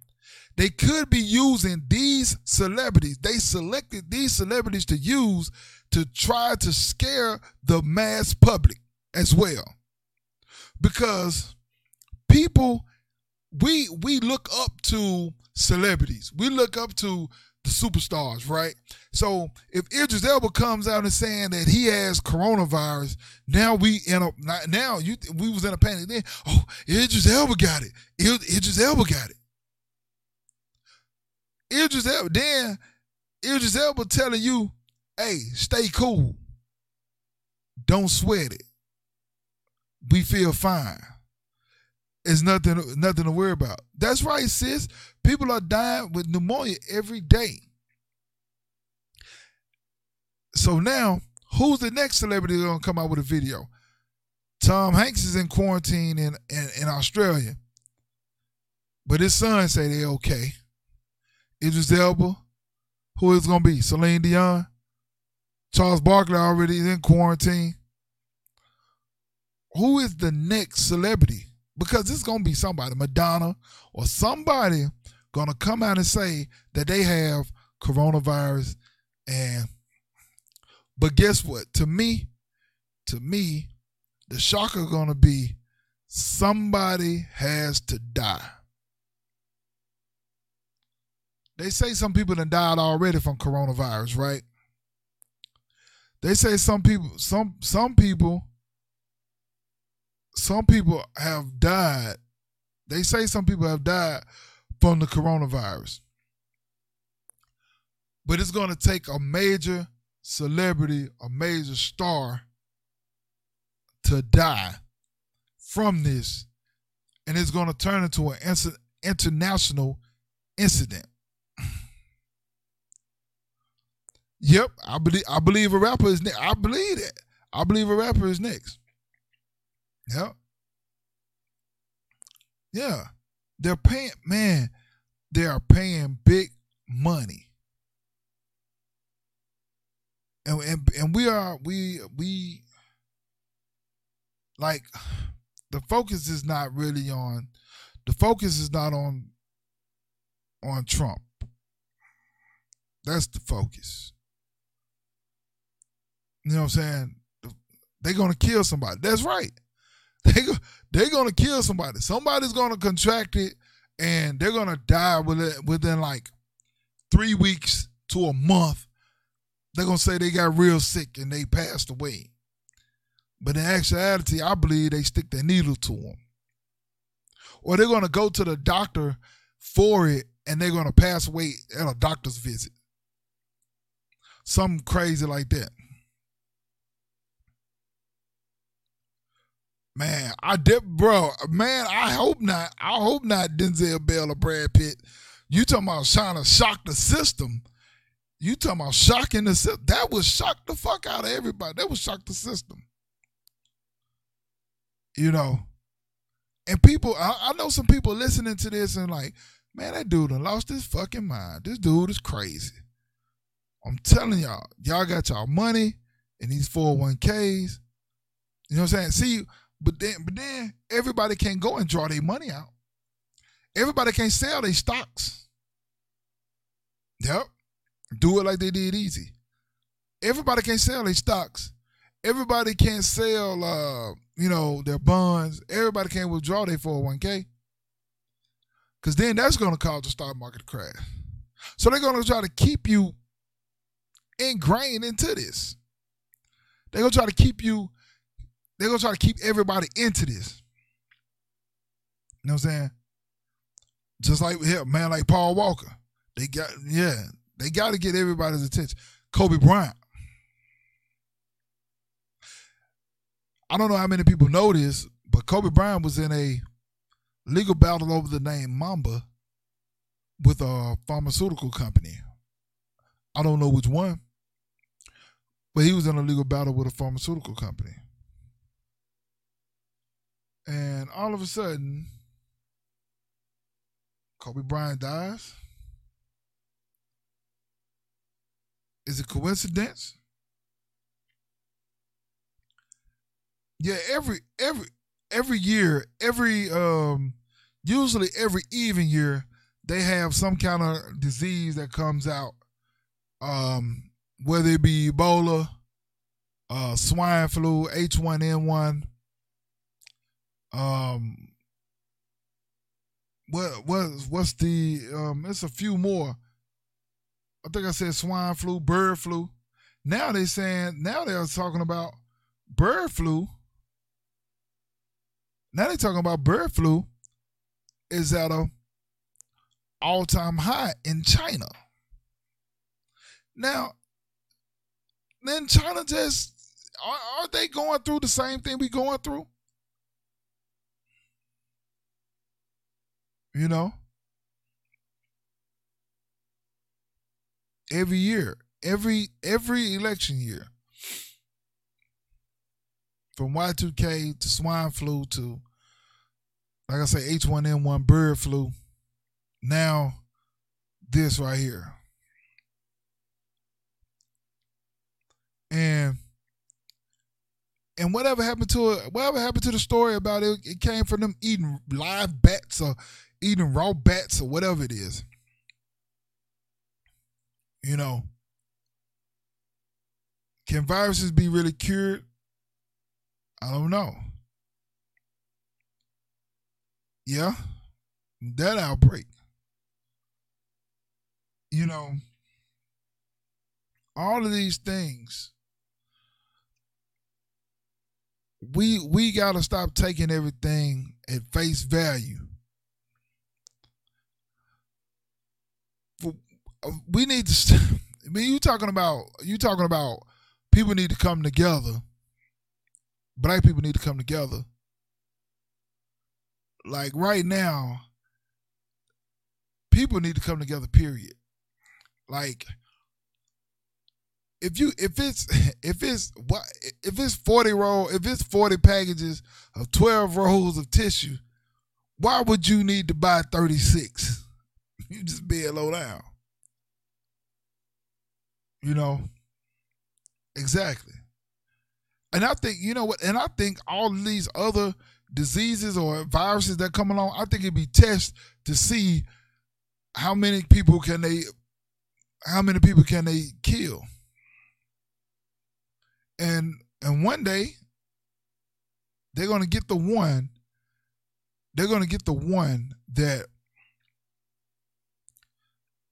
They could be using these celebrities. They selected these celebrities to use to try to scare the mass public as well, because people we we look up to celebrities. We look up to the superstars, right? So if Idris Elba comes out and saying that he has coronavirus, now we in a now you we was in a panic then. Oh, Idris Elba got it. Idris Elba got it. Idris Elba then Idris Elba telling you, hey, stay cool. Don't sweat it. We feel fine. It's nothing nothing to worry about. That's right, sis. People are dying with pneumonia every day. So now, who's the next celebrity that's going to come out with a video? Tom Hanks is in quarantine in, in, in Australia, but his son say they okay. Idris Elba, who is going to be? Celine Dion? Charles Barkley already is in quarantine. Who is the next celebrity? Because it's going to be somebody, Madonna or somebody, going to come out and say that they have coronavirus. And but guess what? To me, to me, the shocker is going to be somebody has to die. They say some people done died already from coronavirus, right? They say some people, some some people. Some people have died. They say some people have died from the coronavirus. But it's going to take a major celebrity, a major star to die from this. And it's going to turn into an international incident. Yep, I believe I believe a rapper is next. I believe that. I believe a rapper is next. Yeah. Yeah. They're paying, man, they are paying big money. And, and and we are, we, we, like, the focus is not really on, the focus is not on, on Trump. That's the focus. You know what I'm saying? They're going to kill somebody. That's right. They go, they're going to kill somebody. Somebody's going to contract it, and they're going to die within, within like three weeks to a month. They're going to say they got real sick and they passed away. But in actuality, I believe they stick their needle to them. Or they're going to go to the doctor for it, and they're going to pass away at a doctor's visit. Something crazy like that. Man, I dip, bro. Man, I hope not. I hope not. Denzel Bell or Brad Pitt. You talking about trying to shock the system? You talking about shocking the system? That would shock the fuck out of everybody. That would shock the system. You know, and people. I, I know some people listening to this and like, man, that dude done lost his fucking mind. This dude is crazy. I'm telling y'all, y'all got y'all money in these four oh one k's. You know what I'm saying? See. But then, but then everybody can't go and draw their money out. Everybody can't sell their stocks. Yep. Do it like they did Easy. Everybody can't sell their stocks. Everybody can't sell, uh, you know, their bonds. Everybody can't withdraw their four oh one k. Because then that's going to cause the stock market to crash. So they're going to try to keep you ingrained into this. They're going to try to keep you They're going to try to keep everybody into this. You know what I'm saying? Just like, yeah, man, like Paul Walker. They got, yeah, they got to get everybody's attention. Kobe Bryant. I don't know how many people know this, but Kobe Bryant was in a legal battle over the name Mamba with a pharmaceutical company. I don't know which one, but he was in a legal battle with a pharmaceutical company. And all of a sudden, Kobe Bryant dies. Is it coincidence? Yeah, every every every year, every um, usually every even year, they have some kind of disease that comes out, um, whether it be Ebola, uh, swine flu, H one N one. Um, what what what's the um? It's a few more. I think I said swine flu, bird flu. Now they saying now they're talking about bird flu. Now they're talking about bird flu is at a all time high in China. Now, then China just are, are they going through the same thing we going through? You know, every year, every every election year, from Y two K to swine flu to, like I say, H one N one bird flu, now this right here. And and whatever happened to it, whatever happened to the story about it, it came from them eating live bats or eating raw bats or whatever it is. You know, can viruses be really cured? I don't know. Yeah, that outbreak. You know, all of these things, we we gotta stop taking everything at face value. We need to. I mean, you talking about you talking about people need to come together. Black people need to come together. Like right now, people need to come together. Period. Like if you if it's if it's what if it's forty roll if it's forty packages of twelve rolls of tissue, why would you need to buy thirty-six? You just be a low down. You know? Exactly. And I think, you know what, and I think all these other diseases or viruses that come along, I think it'd be tested to see how many people can they how many people can they kill. And and one day they're gonna get the one They're gonna get the one that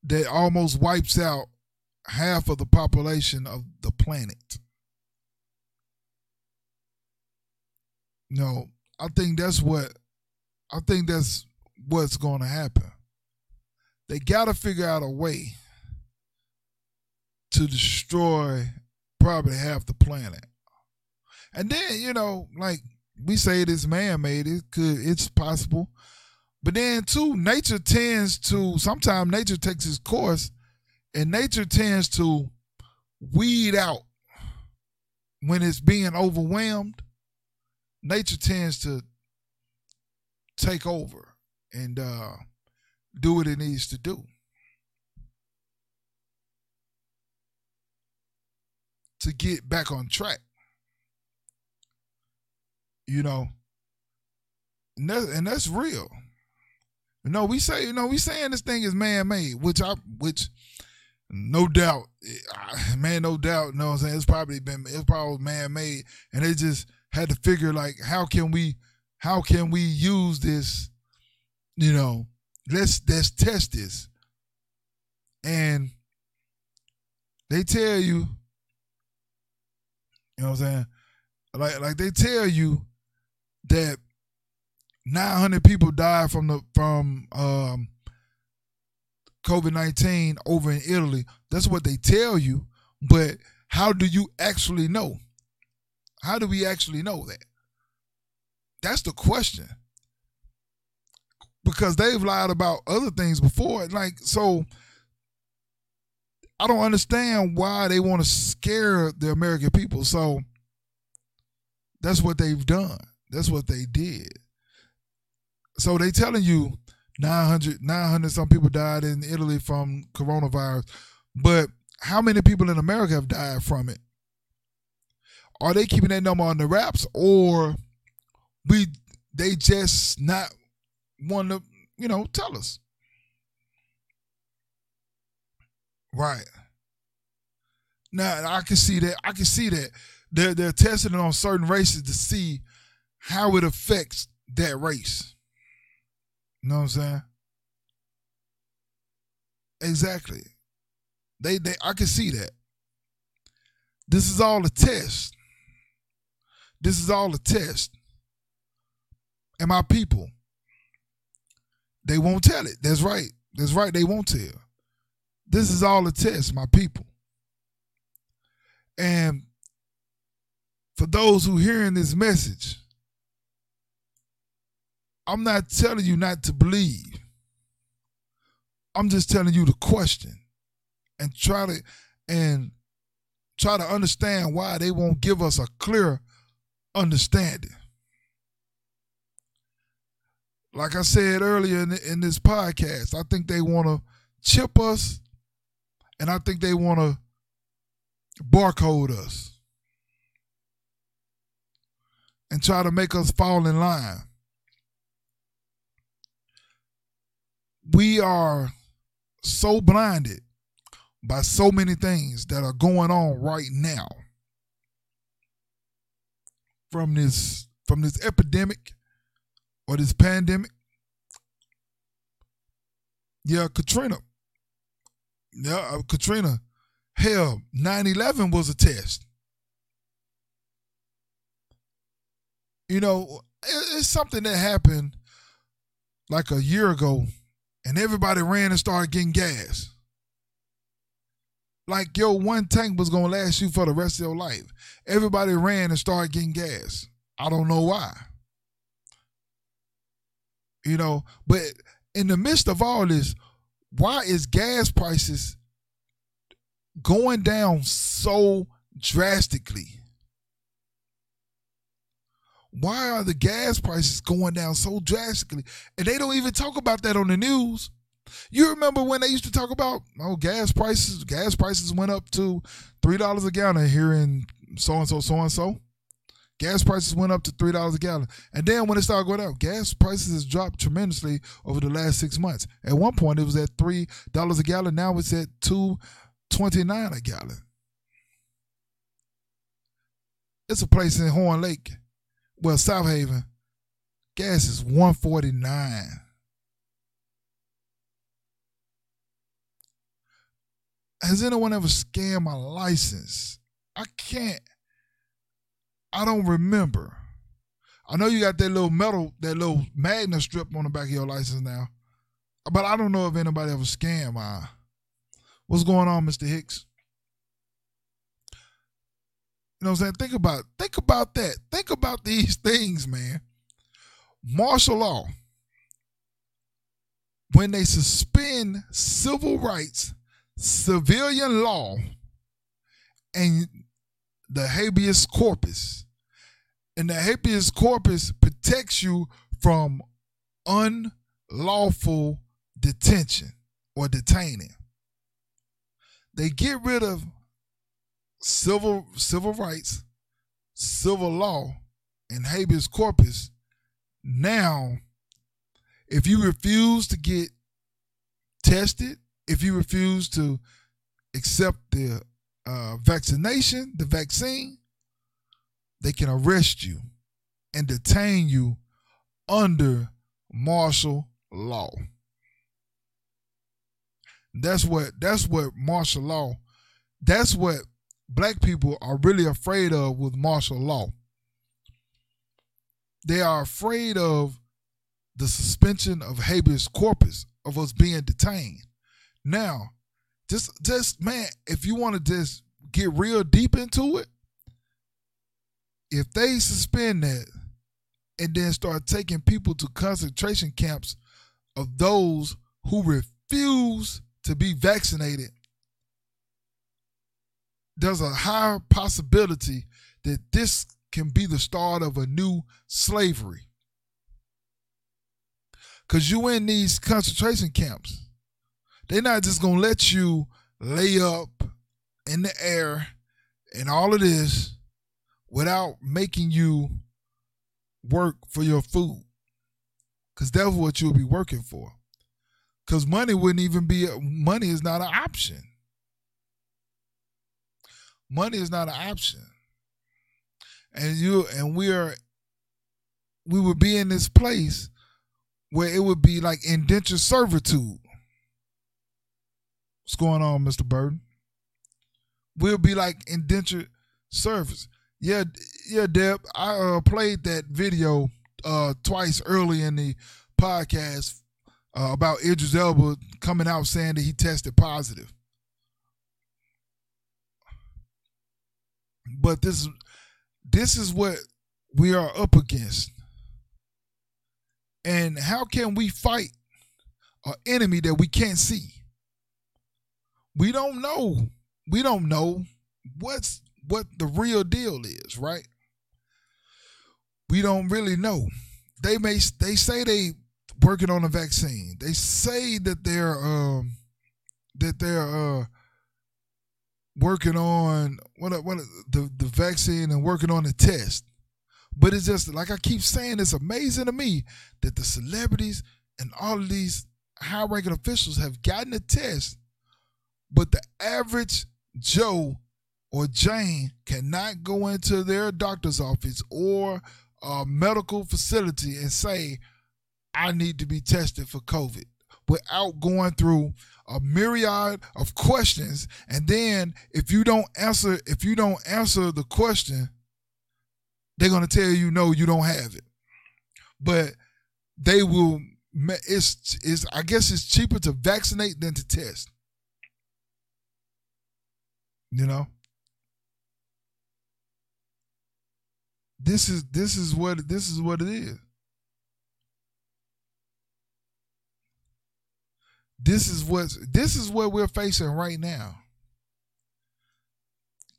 that almost wipes out half of the population of the planet. No, I think that's what I think that's what's gonna happen. They gotta figure out a way to destroy probably half the planet. And then, you know, like we say it is man-made. It could, it's possible, but then too, nature tends to. Sometimes nature takes its course, and nature tends to weed out when it's being overwhelmed. Nature tends to take over and uh, do what it needs to do to get back on track. You know, and that's, and that's real. You know, we say, you know, we saying this thing is man-made, which I, which no doubt, man, no doubt, you know what I'm saying? It's probably been, it's probably man-made, and they just had to figure, like, how can we, how can we use this, you know, let's, let's test this. And they tell you, you know what I'm saying? Like, like they tell you, that nine hundred people died from the from um, COVID nineteen over in Italy. That's what they tell you, but how do you actually know? How do we actually know that? That's the question. Because they've lied about other things before. Like, so I don't understand why they want to scare the American people. So that's what they've done. That's what they did. So they telling you nine hundred, nine hundred some people died in Italy from coronavirus, but how many people in America have died from it? Are they keeping that number on the wraps, or we they just not want to, you know, tell us? Right. Now I can see that. I can see that they're they're testing it on certain races to see how it affects that race. You know what I'm saying? Exactly. They, they, I can see that. This is all a test. This is all a test. And my people, they won't tell it. That's right. That's right. They won't tell. This is all a test, my people. And for those who are hearing this message, I'm not telling you not to believe. I'm just telling you to question and try to and try to understand why they won't give us a clear understanding. Like I said earlier in, the, in this podcast, I think they want to chip us, and I think they want to barcode us and try to make us fall in line. We are so blinded by so many things that are going on right now, from this from this epidemic or this pandemic. Yeah, Katrina. Yeah, Katrina. Hell, nine eleven was a test. You know, it's something that happened like a year ago, and everybody ran and started getting gas. Like, yo, one tank was going to last you for the rest of your life. Everybody ran and started getting gas. I don't know why. You know, but in the midst of all this, why is gas prices going down so drastically? Why are the gas prices going down so drastically? And they don't even talk about that on the news. You remember when they used to talk about, oh, gas prices, gas prices went up to three dollars a gallon here in so-and-so, so-and-so. Gas prices went up to three dollars a gallon. And then when it started going up, gas prices has dropped tremendously over the last six months. At one point, it was at three dollars a gallon. Now it's at two twenty-nine a gallon. It's a place in Horn Lake, well, South Haven. Gas is one forty-nine. Has anyone ever scanned my license? I can't. I don't remember. I know you got that little metal, that little magna strip on the back of your license now, but I don't know if anybody ever scanned my. What's going on, Mister Hicks? You know what I'm saying? Think about, think about that. Think about these things, man. Martial law. When they suspend civil rights, civilian law, and the habeas corpus. And the habeas corpus protects you from unlawful detention or detaining. They get rid of civil civil rights, civil law, and habeas corpus. Now, if you refuse to get tested, if you refuse to accept the uh, vaccination, the vaccine, they can arrest you and detain you under martial law. That's what that's what martial law, that's what black people are really afraid of with martial law. They are afraid of the suspension of habeas corpus, of us being detained. Now, just, just man, if you want to just get real deep into it, if they suspend that and then start taking people to concentration camps of those who refuse to be vaccinated, there's a higher possibility that this can be the start of a new slavery. Because you in these concentration camps, they're not just going to let you lay up in the air and all of this without making you work for your food. Because that's what you'll be working for. Because money wouldn't even be, money is not an option. Money is not an option. And you and we are, we would be in this place where it would be like indentured servitude. What's going on, Mister Burden? We'll be like indentured service. Yeah, yeah, Deb, I uh, played that video uh, twice early in the podcast uh, about Idris Elba coming out saying that he tested positive. But this, this is what we are up against. And how can we fight an enemy that we can't see? We don't know. We don't know what's what the real deal is, right? We don't really know. They may they say they working on a vaccine. They say that they're um, that they're uh, working on what what the the vaccine and working on the test. But it's just like I keep saying, it's amazing to me that the celebrities and all of these high-ranking officials have gotten a test, but the average Joe or Jane cannot go into their doctor's office or a medical facility and say, I need to be tested for COVID, without going through a myriad of questions. And then if you don't answer, if you don't answer the question, they're going to tell you, no, you don't have it. But they will, it's, it's, I guess it's cheaper to vaccinate than to test. You know, this is this is what this is what it is. This is what this is what we're facing right now.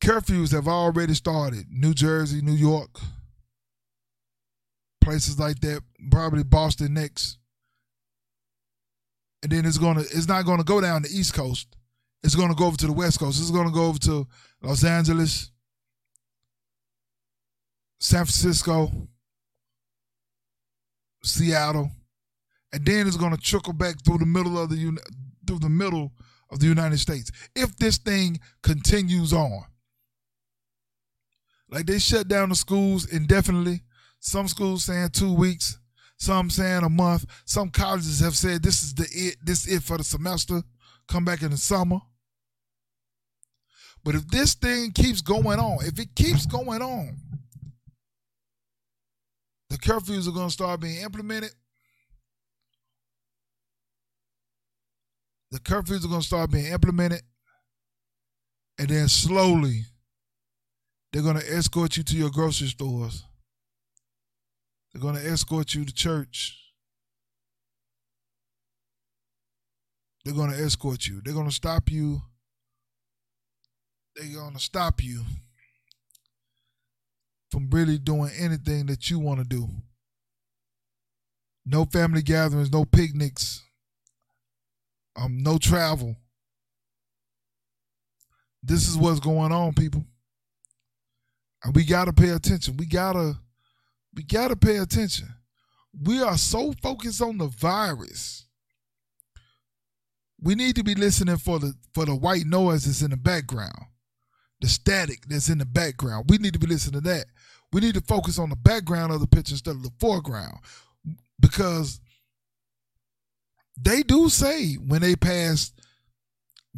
Curfews have already started. New Jersey, New York, places like that, probably Boston next. And then it's gonna it's not gonna go down the East Coast. It's gonna go over to the West Coast. It's gonna go over to Los Angeles, San Francisco, Seattle, and then it's gonna trickle back through the middle of the through the middle of the United States. If this thing continues on, like they shut down the schools indefinitely. Some schools saying two weeks. Some saying a month. Some colleges have said this is the it, this it for the semester. Come back in the summer. But if this thing keeps going on, if it keeps going on, the curfews are going to start being implemented. The curfews are going to start being implemented. And then slowly, they're going to escort you to your grocery stores. They're going to escort you to church. They're going to escort you. They're going to stop you. They're going to stop you from really doing anything that you want to do. No family gatherings, no picnics, um, no travel. This is what's going on, people. And we got to pay attention. We got to We got to pay attention. We are so focused on the virus. We need to be listening for the for the white noise that's in the background, the static that's in the background. We need to be listening to that. We need to focus on the background of the picture instead of the foreground, because they do say when they passed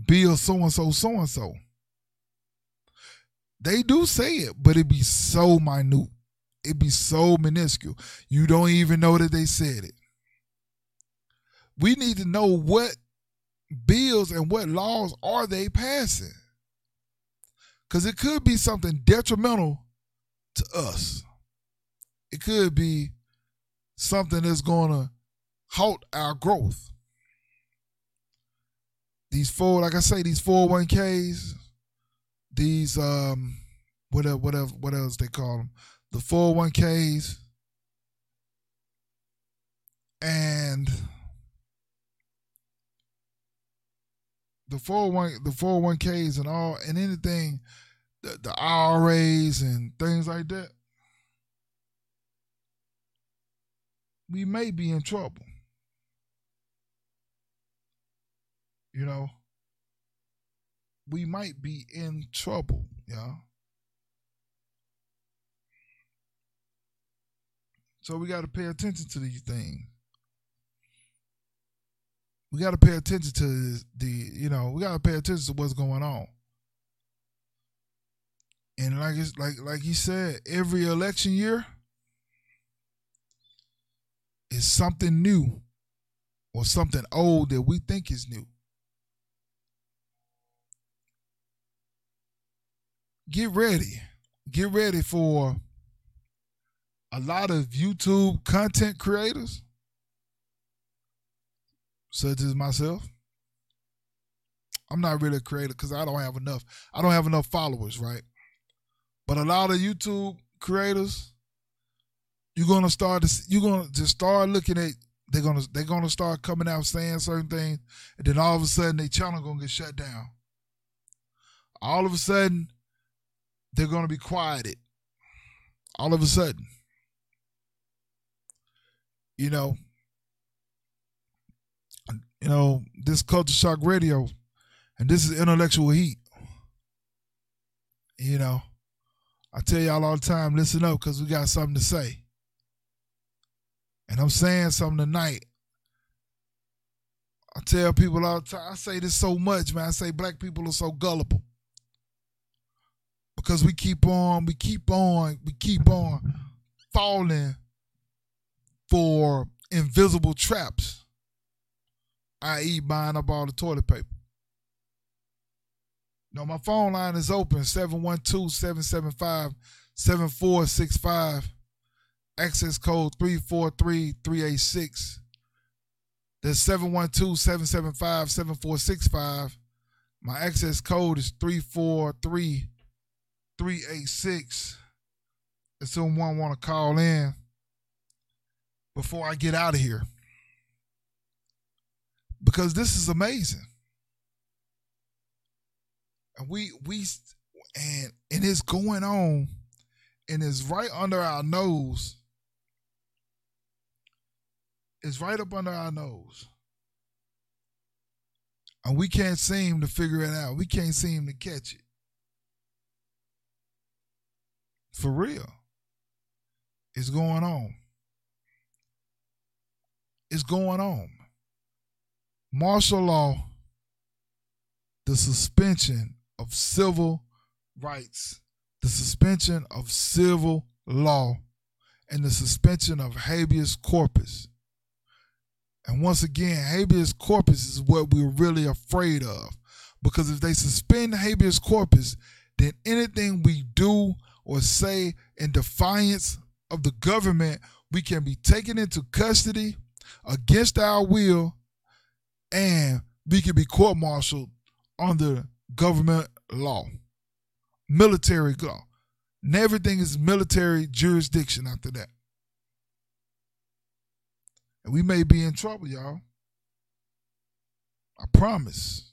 Bill so-and-so, so-and-so, they do say it, but it be so minute. It be so minuscule. You don't even know that they said it. We need to know what bills and what laws are they passing. Because it could be something detrimental to us. It could be something that's going to halt our growth. These four, like I say, these four oh one k's, these, um, whatever, whatever, what else they call them. The four oh one k's, and the four oh one the four oh one k's and all and anything, the, the I R A's and things like that, we may be in trouble. You know, we might be in trouble, y'all. So we got to pay attention to these things. We got to pay attention to the, you know, we got to pay attention to what's going on. And like it's, like like he said, every election year is something new or something old that we think is new. Get ready. Get ready for a lot of YouTube content creators, such as myself. I'm not really a creator because I don't have enough. I don't have enough followers, right? But a lot of YouTube creators, you're gonna start to you're gonna just start looking at. They're gonna they're gonna start coming out saying certain things, and then all of a sudden their channel gonna get shut down. All of a sudden, they're gonna be quieted. All of a sudden. You know, you know, this Culture Shock Radio, and this is Intellectual Heat. You know, I tell y'all all the time, listen up, because we got something to say. And I'm saying something tonight. I tell people all the time, I say this so much, man. I say black people are so gullible. Because we keep on, we keep on, we keep on falling for invisible traps, that is buying up all the toilet paper. Now, my phone line is open, seven one two, seven seven five, seven four six five, access code three four three, three eight six. That's seven one two, seven seven five, seven four six five. My access code is three four three, three eight six. three eight six if someone want to call in before I get out of here. Because this is amazing. And we we and and it's going on, and it's right under our nose. It's right up under our nose. And we can't seem to figure it out. We can't seem to catch it. For real. It's going on. It's going on. Martial law, the suspension of civil rights, the suspension of civil law, and the suspension of habeas corpus. And once again, habeas corpus is what we're really afraid of. Because if they suspend habeas corpus, then anything we do or say in defiance of the government, we can be taken into custody against our will, and we can be court-martialed under government law, military law. And everything is military jurisdiction after that. And we may be in trouble, y'all. I promise.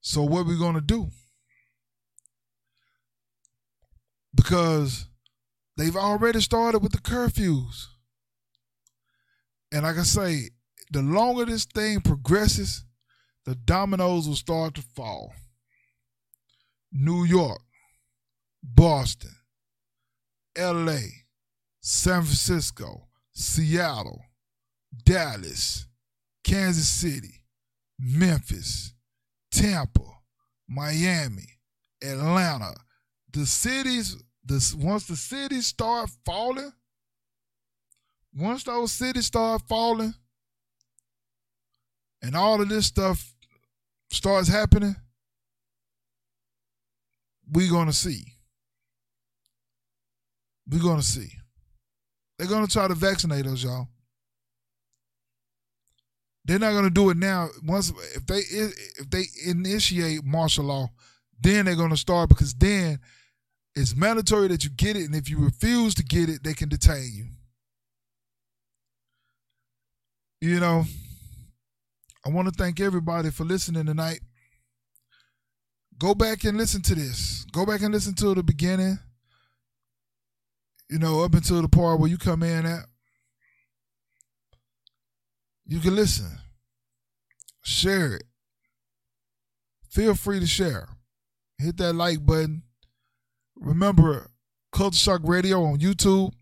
So what are we going to do? Because they've already started with the curfews. And like I say, the longer this thing progresses, the dominoes will start to fall. New York, Boston, L A, San Francisco, Seattle, Dallas, Kansas City, Memphis, Tampa, Miami, Atlanta. The cities, the, once the cities start falling, once those cities start falling, and all of this stuff starts happening, we're going to see. We're going to see. They're going to try to vaccinate us, y'all. They're not going to do it now. Once if they if they initiate martial law, then they're going to start, because then it's mandatory that you get it, and if you refuse to get it, they can detain you. You know, I want to thank everybody for listening tonight. Go back and listen to this. Go back and listen to the beginning. You know, up until the part where you come in at, you can listen, share it. Feel free to share. Hit that like button. Remember, Culture Shock Radio on YouTube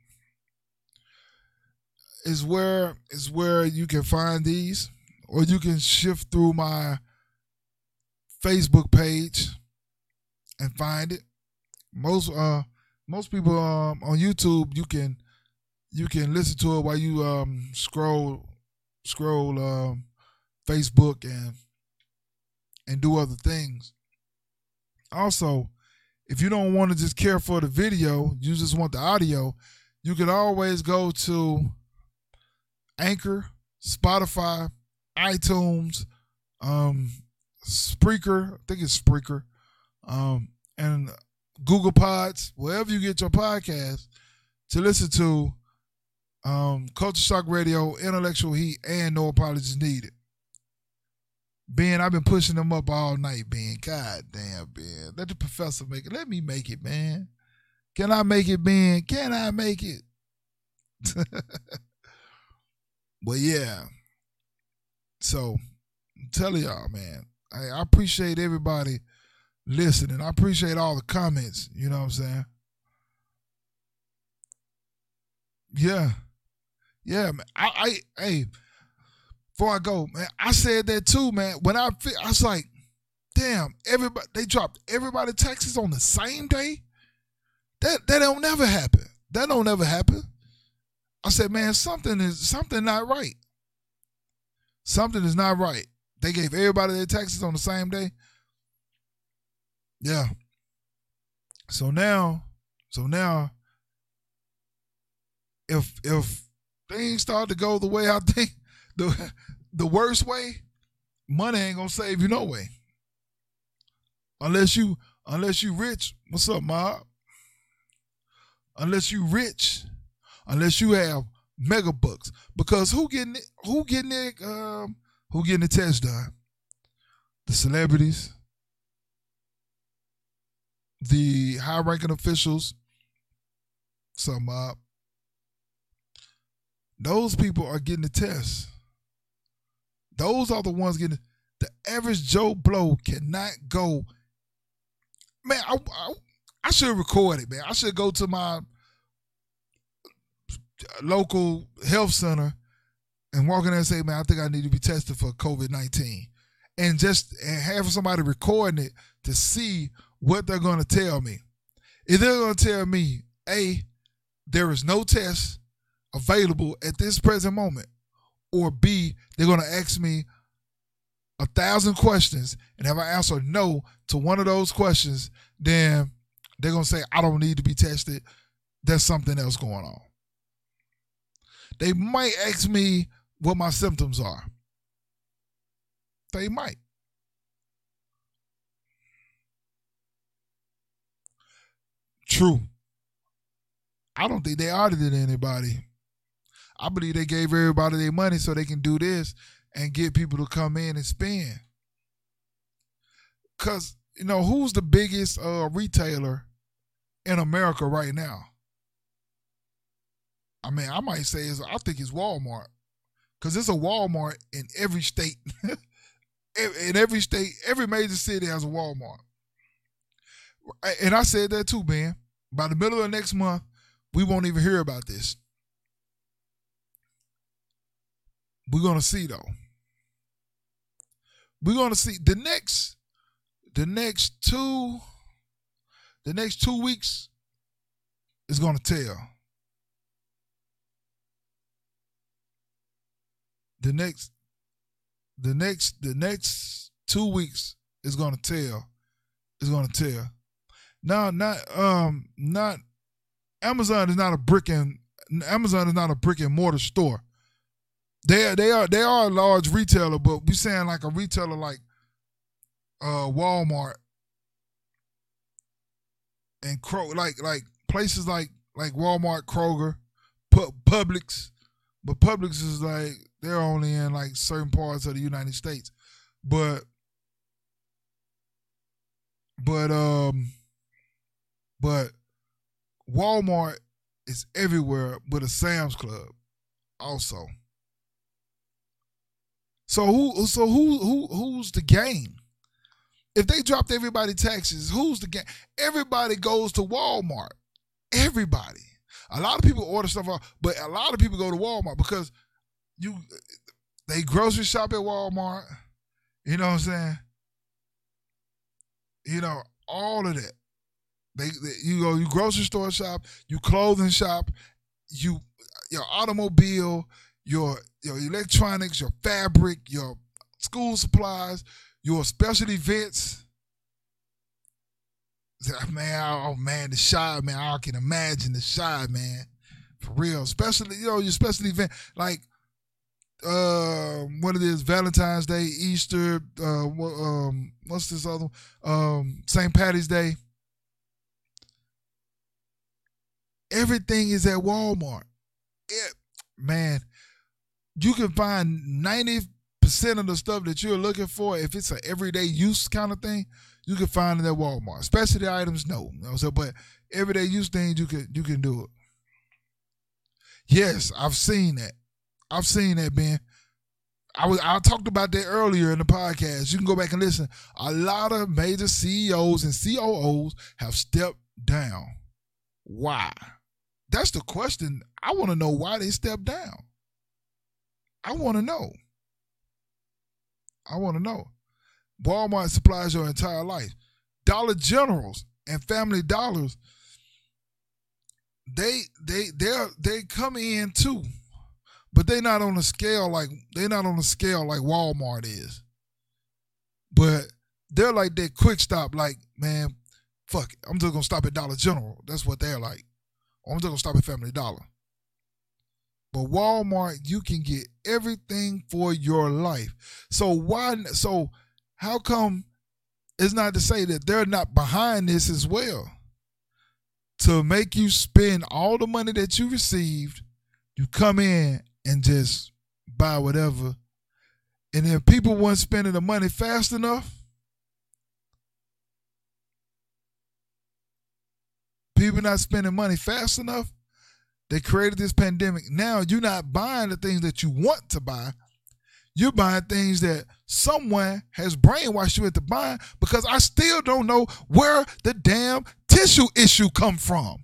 is where is where you can find these, or you can shift through my Facebook page and find it. Most uh. Most people um, on YouTube, you can you can listen to it while you um, scroll scroll um, Facebook and and do other things. Also, if you don't want to just care for the video, you just want the audio, you can always go to Anchor, Spotify, iTunes, um, Spreaker. I think it's Spreaker, um, and Google Pods, wherever you get your podcast, to listen to um, Culture Shock Radio, Intellectual Heat, and No Apologies Needed. Ben, I've been pushing them up all night, Ben. God damn, Ben. Let the professor make it. Let me make it, man. Can I make it, Ben? Can I make it? But yeah. So, I'm telling y'all, man. I, I appreciate everybody listening. I appreciate all the comments. You know what I'm saying? Yeah. Yeah, man. I, I hey, before I go, man, I said that too, man. When I, I was like, damn, everybody, they dropped everybody taxes on the same day? That that don't never happen. That don't never happen. I said, man, something is, something not right. Something is not right. They gave everybody their taxes on the same day. Yeah. So now, so now, if if things start to go the way I think, the the worst way, money ain't gonna save you no way. Unless you Unless you rich, what's up, mob? Unless you rich, unless you have mega bucks, because who getting who getting it, um, who getting the test done? The celebrities, the high-ranking officials, some mob. Those people are getting the test. Those are the ones getting. The average Joe Blow cannot go. Man, I, I, I should record it, man. I should go to my local health center and walk in there and say, man, I think I need to be tested for COVID nineteen. And just and have somebody recording it to see what they're going to tell me. If they're going to tell me, A, there is no test available at this present moment, or B, they're going to ask me a thousand questions, and if I answer no to one of those questions, then they're going to say, I don't need to be tested. There's something else going on. They might ask me what my symptoms are. They might. True. I don't think they audited anybody. I believe they gave everybody their money so they can do this and get people to come in and spend. Because, you know, who's the biggest uh, retailer in America right now? I mean, I might say, it's, I think it's Walmart. Because there's a Walmart in every state. In every state, every major city has a Walmart. And I said that too, Ben. By the middle of next month, we won't even hear about this. We're going to see, though. We're going to see the next, the next two, the next two weeks is going to tell. The next, the next, the next two weeks is going to tell. It's going to tell. Now, not, um, not, Amazon is not a brick and, Amazon is not a brick and mortar store. They are, they are they are a large retailer, but we saying like a retailer like uh, Walmart and Kroger, like like places like like Walmart, Kroger, Pu- Publix, but Publix is like they're only in like certain parts of the United States, but but um but Walmart is everywhere, with a Sam's Club also. So who? So who? Who? Who's the game? If they dropped everybody taxes, who's the game? Everybody goes to Walmart. Everybody. A lot of people order stuff out, but a lot of people go to Walmart because you they grocery shop at Walmart. You know what I'm saying? You know all of that. They, they you go you grocery store shop, you clothing shop, you your automobile. Your your electronics, your fabric, your school supplies, your special events. Man, oh man, the shy man, I can imagine the shy man, for real. Especially, you know, your special event like uh, what it is, Valentine's Day, Easter, uh, um, what's this other, um, Saint Patty's Day. Everything is at Walmart. It, man. You can find ninety percent of the stuff that you're looking for. If it's an everyday use kind of thing, you can find it at Walmart. Specialty items, no. You know what I'm saying? But everyday use things, you can you can do it. Yes, I've seen that. I've seen that, Ben. I was I talked about that earlier in the podcast. You can go back and listen. A lot of major C E Os and C O Os have stepped down. Why? That's the question. I want to know why they stepped down. I want to know. I want to know. Walmart supplies your entire life. Dollar Generals and Family Dollars, they they they they come in too, but they not on a scale like they not on a scale like Walmart is. But they're like that quick stop. Like, man, fuck it. I'm just gonna stop at Dollar General. That's what they're like. I'm just gonna stop at Family Dollar. But Walmart, you can get everything for your life. So why? So how come it's not to say that they're not behind this as well. To make you spend all the money that you received, you come in and just buy whatever. And if people weren't spending the money fast enough, people not spending money fast enough, they created this pandemic. Now you're not buying the things that you want to buy. You're buying things that someone has brainwashed you into buying, because I still don't know where the damn tissue issue come from.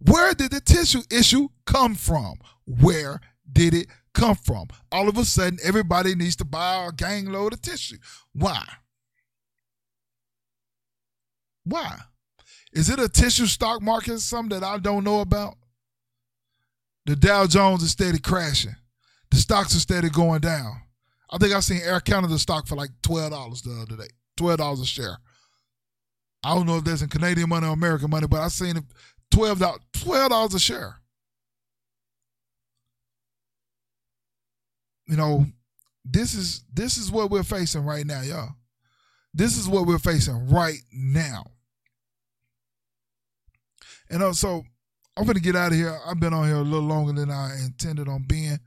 Where did the tissue issue come from? Where did it come from? All of a sudden, everybody needs to buy a gang load of tissue. Why? Why? Is it a tissue stock market, something that I don't know about? The Dow Jones is steady crashing. The stocks are steady going down. I think I seen Air Canada stock for like twelve dollars the other day, twelve dollars a share. I don't know if that's in Canadian money or American money, but I seen it twelve dollars, twelve dollars a share. You know, this is this is what we're facing right now, y'all. This is what we're facing right now. And also, I'm going to get out of here. I've been on here a little longer than I intended on being.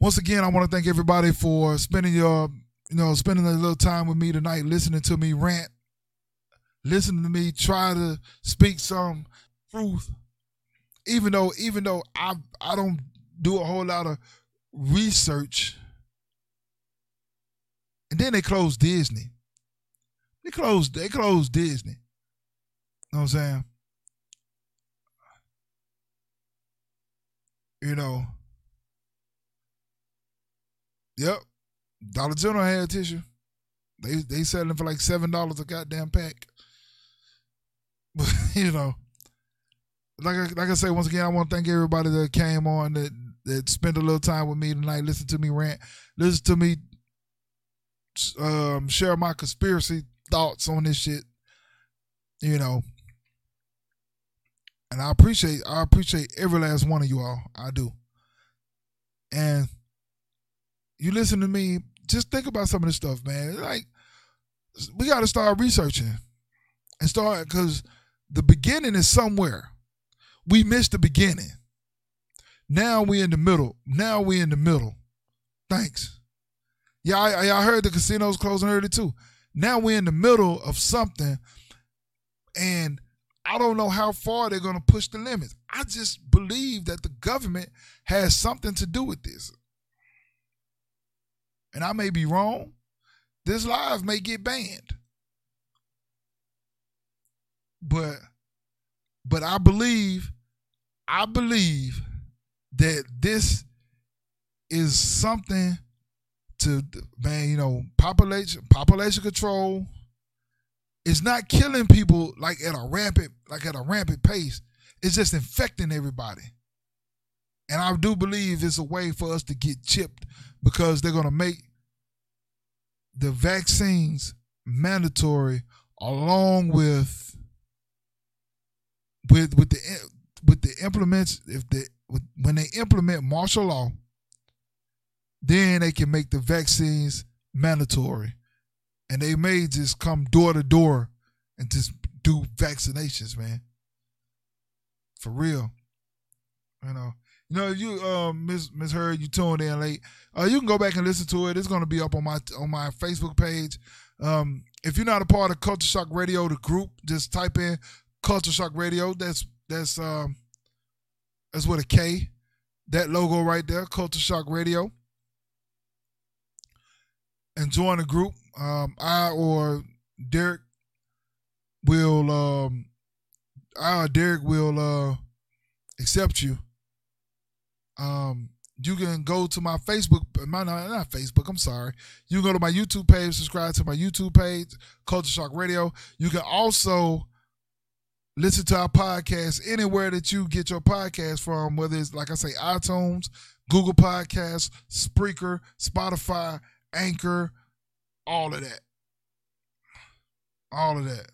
Once again, I want to thank everybody for spending your, you know, spending a little time with me tonight, listening to me rant, listening to me try to speak some truth. Even though, even though I I don't do a whole lot of research. And then they closed Disney. They closed. They closed Disney. You know what I'm saying? You know. Yep. Dollar General had tissue. They they selling for like seven dollars a goddamn pack. But, you know, like I, like I say, once again, I want to thank everybody that came on, that, that spent a little time with me tonight, listen to me rant, listen to me um, share my conspiracy thoughts on this shit, you know. And I appreciate, I appreciate every last one of you all. I do. And you listen to me, just think about some of this stuff, man. Like, we got to start researching and start, because the beginning is somewhere. We missed the beginning. Now we in the middle. Now we in the middle. Thanks. Yeah, I, I heard the casinos closing early too. Now we're in the middle of something, and I don't know how far they're going to push the limits. I just believe that the government has something to do with this. And I may be wrong. This live may get banned. But but I believe, I believe that this is something to, man, you know, population population control is not killing people like at a rampant, like at a rampant pace. It's just infecting everybody. And I do believe it's a way for us to get chipped, because they're going to make the vaccines mandatory along with with with the with the implements. If they with, when they implement martial law, then they can make the vaccines mandatory, and they may just come door to door and just do vaccinations, man. For real, you know. You know, if you uh, miss miss heard, you tuned in late. Uh, you can go back and listen to it. It's going to be up on my on my Facebook page. Um, if you're not a part of Culture Shock Radio, the group, just type in Culture Shock Radio. That's that's um, that's with a K. That logo right there, Culture Shock Radio. And join the group. Um, I or Derek will um, I or Derek will uh, accept you. Um, you can go to my Facebook, my, not Facebook, I'm sorry. You can go to my YouTube page, subscribe to my YouTube page, Culture Shock Radio. You can also listen to our podcast anywhere that you get your podcast from, whether it's, like I say, iTunes, Google Podcasts, Spreaker, Spotify, Anchor, all of that. All of that.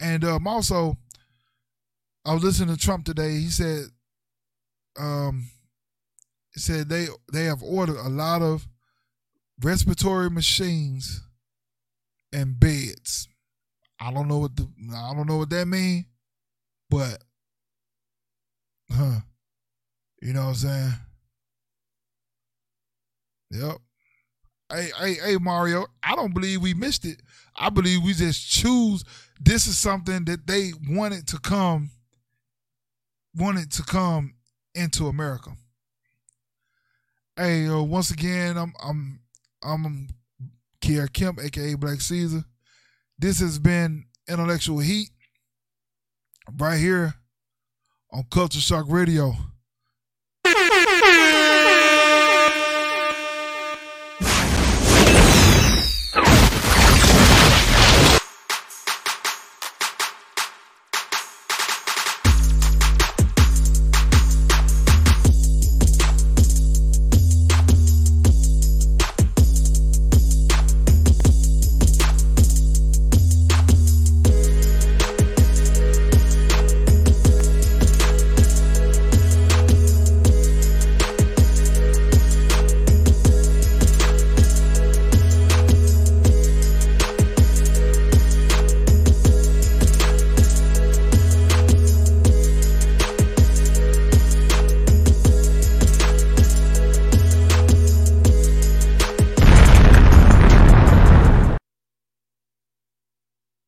And um, also, I was listening to Trump today. He said, Um, it said they they have ordered a lot of respiratory machines and beds. I don't know what the, I don't know what that mean, but huh, you know what I'm saying? Yep. Hey, hey, hey, Mario, I don't believe we missed it. I believe we just choose. This is something that they wanted to come, wanted to come into America. Hey, uh, once again, I'm, I'm, I'm Kier Kemp, aka Black Caesar. This has been Intellectual Heat right here on Culture Shock Radio.